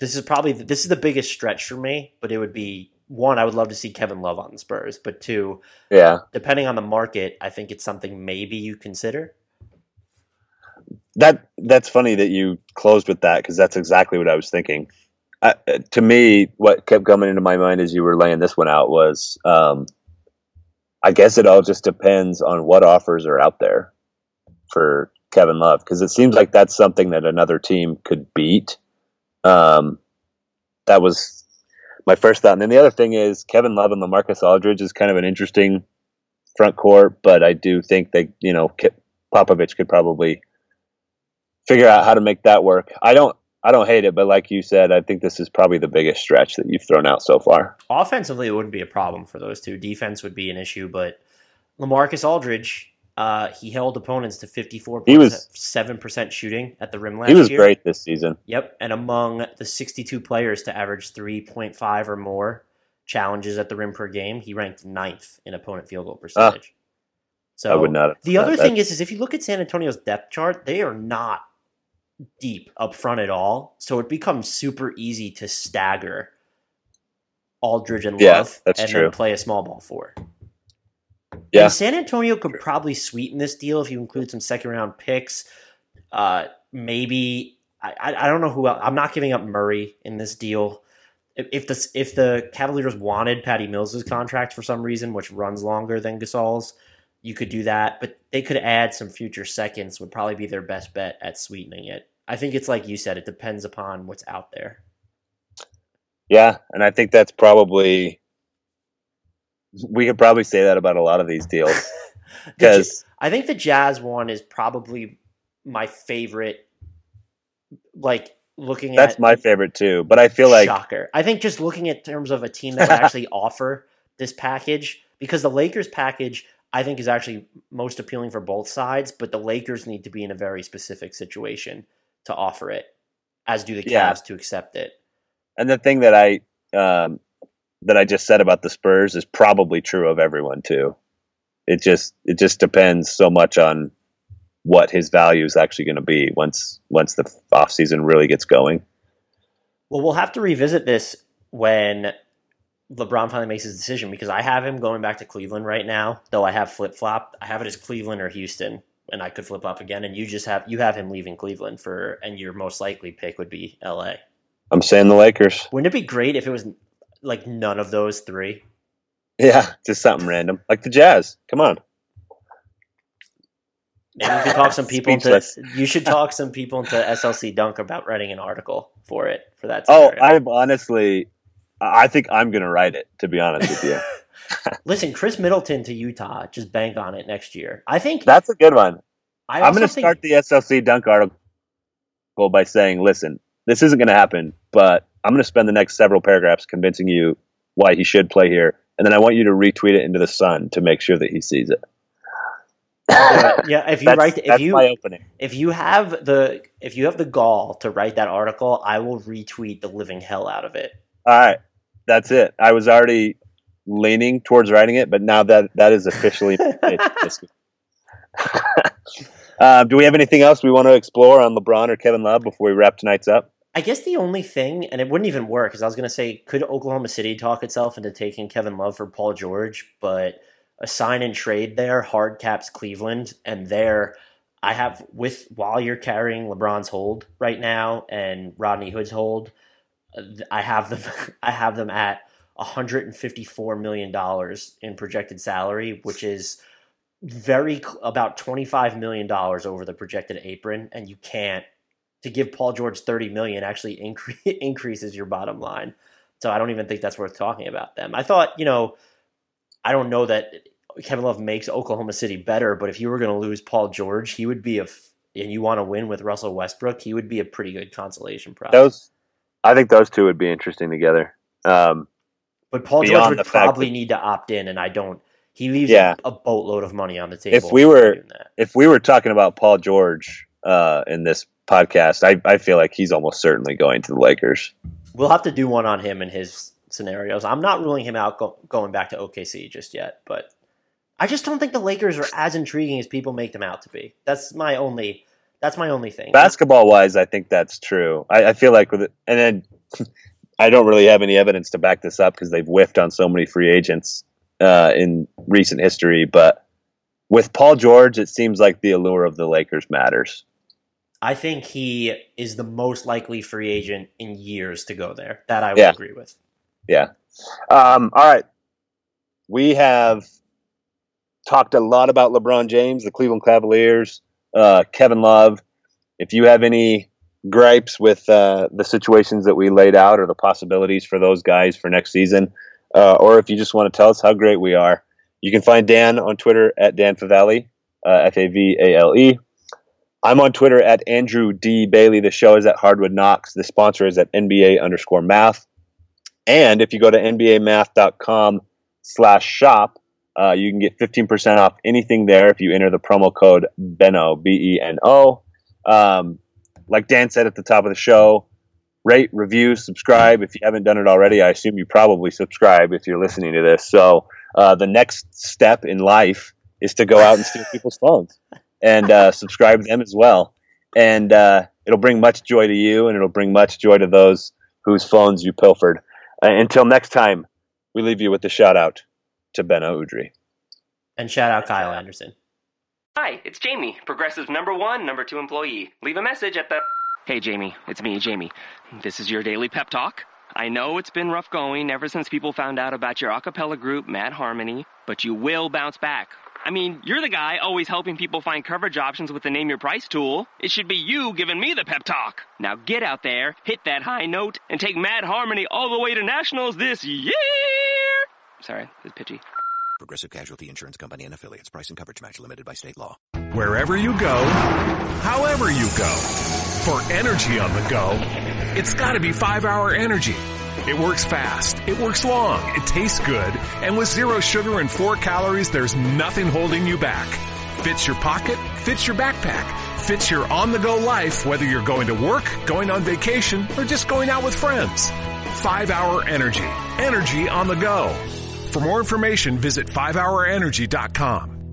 This is probably the, this is the biggest stretch for me, but it would be, one, I would love to see Kevin Love on the Spurs, but two, yeah, depending on the market, I think it's something maybe you consider. That that's funny that you closed with that because that's exactly what I was thinking. I, to me, what kept coming into my mind as you were laying this one out was, um, I guess it all just depends on what offers are out there for Kevin Love, because it seems like that's something that another team could beat. Um, that was my first thought. And then the other thing is Kevin Love and LaMarcus Aldridge is kind of an interesting front court, but I do think they, you know, Popovich could probably figure out how to make that work. I don't, I don't hate it, but like you said, I think this is probably the biggest stretch that you've thrown out so far. Offensively, it wouldn't be a problem for those two. Defense would be an issue, but LaMarcus Aldridge, uh, he held opponents to fifty-four point seven percent shooting at the rim last year. He was year. great this season. Yep, and among the sixty-two players to average three point five or more challenges at the rim per game, he ranked ninth in opponent field goal percentage. Ah, so I would not. The other thing is, is if you look at San Antonio's depth chart, they are not deep up front at all, so it becomes super easy to stagger Aldridge and yeah, Love and true. then play a small ball four. Yeah. And San Antonio could probably sweeten this deal if you include some second-round picks. Uh, maybe I, I don't know who else. I'm not giving up Murray in this deal. If the if the Cavaliers wanted Patty Mills' contract for some reason, which runs longer than Gasol's, you could do that. But they could add some future seconds. Would probably be their best bet at sweetening it. I think it's like you said. It depends upon what's out there. Yeah, and I think that's probably. We could probably say that about a lot of these deals. Because I think the Jazz one is probably my favorite. Like looking that's at that's my favorite too. But I feel like shocker. I think just looking at terms of a team that would actually offer this package, because the Lakers package I think is actually most appealing for both sides. But the Lakers need to be in a very specific situation to offer it, as do the Cavs yeah. to accept it. And the thing that I. Um, that I just said about the Spurs is probably true of everyone too. It just, it just depends so much on what his value is actually going to be once, once the off season really gets going. Well, we'll have to revisit this when LeBron finally makes his decision, because I have him going back to Cleveland right now, though I have flip flop. I have it as Cleveland or Houston, and I could flip up again. And you just have, you have him leaving Cleveland for, and your most likely pick would be L A. I'm saying the Lakers. Wouldn't it be great if it was, like none of those three? Yeah, just something random. Like the Jazz. Come on. Maybe you could talk some people into, you should talk some people into S L C Dunk about writing an article for it, for that scenario. Oh, I've honestly, I think I'm going to write it, to be honest with you. Listen, Chris Middleton to Utah, just bank on it next year. I think that's a good one. I I'm going to start the S L C Dunk article by saying, listen, this isn't going to happen, but I'm going to spend the next several paragraphs convincing you why he should play here, and then I want you to retweet it into the Sun to make sure that he sees it. But yeah, if you that's, write, if that's you, my opening. If you have the, if you have the gall to write that article, I will retweet the living hell out of it. All right, that's it. I was already leaning towards writing it, but now that that is officially made this week. Uh, do we have anything else we want to explore on LeBron or Kevin Love before we wrap tonight's up? I guess the only thing, and it wouldn't even work, because I was going to say, could Oklahoma City talk itself into taking Kevin Love for Paul George? But a sign and trade there, hard caps Cleveland, and there I have, with while you're carrying LeBron's hold right now and Rodney Hood's hold, I have them, I have them at one hundred fifty-four million dollars in projected salary, which is very about twenty-five million dollars over the projected apron, and you can't. To give Paul George thirty million dollars actually incre- increases your bottom line. So I don't even think that's worth talking about them. I thought, you know, I don't know that Kevin Love makes Oklahoma City better, but if you were going to lose Paul George, he would be a – and you want to win with Russell Westbrook, he would be a pretty good consolation prize. Those, I think those two would be interesting together. Um, but Paul George would probably that, need to opt in, and I don't – he leaves yeah. a, a boatload of money on the table. If we were, if we were talking about Paul George uh, in this – podcast, I, I feel like he's almost certainly going to the Lakers. We'll have to do one on him and his scenarios. I'm not ruling him out go, going back to O K C just yet, but I just don't think the Lakers are as intriguing as people make them out to be. That's my only. That's my only thing. Basketball wise, I think that's true. I, I feel like with it, and then I don't really have any evidence to back this up because they've whiffed on so many free agents uh, in recent history. But with Paul George, it seems like the allure of the Lakers matters. I think he is the most likely free agent in years to go there. That I would yeah. agree with. Yeah. Um, all right. We have talked a lot about LeBron James, the Cleveland Cavaliers, uh, Kevin Love. If you have any gripes with uh, the situations that we laid out or the possibilities for those guys for next season, uh, or if you just want to tell us how great we are, you can find Dan on Twitter at Dan Favale, uh, F A V A L E. I'm on Twitter at Andrew D. Bailey. The show is at Hardwood Knox. The sponsor is at N B A underscore math. And if you go to nbamath.com slash shop, uh, you can get fifteen percent off anything there if you enter the promo code Beno, B E N O. Um, like Dan said at the top of the show, rate, review, subscribe. If you haven't done it already, I assume you probably subscribe if you're listening to this. So uh, the next step in life is to go out and steal people's phones. And uh, subscribe to them as well. And uh, it'll bring much joy to you, and it'll bring much joy to those whose phones you pilfered. Uh, until next time, we leave you with the shout-out to Beno Udrih. And shout-out Kyle Anderson. Hi, it's Jamie, Progressive's number one, number two employee. Leave a message at the... Hey, Jamie, it's me, Jamie. This is your daily pep talk. I know it's been rough going ever since people found out about your a cappella group, Mad Harmony, but you will bounce back. I mean, you're the guy always helping people find coverage options with the Name Your Price tool. It should be you giving me the pep talk. Now get out there, hit that high note, and take Mad Harmony all the way to nationals this year. Sorry, this is pitchy. Progressive Casualty Insurance Company and Affiliates. Price and coverage match limited by state law. Wherever you go, however you go, for energy on the go, it's got to be five hour Energy. It works fast, it works long, it tastes good, and with zero sugar and four calories, there's nothing holding you back. Fits your pocket, fits your backpack, fits your on-the-go life, whether you're going to work, going on vacation, or just going out with friends. five hour Energy. Energy on the go. For more information, visit five hour energy dot com.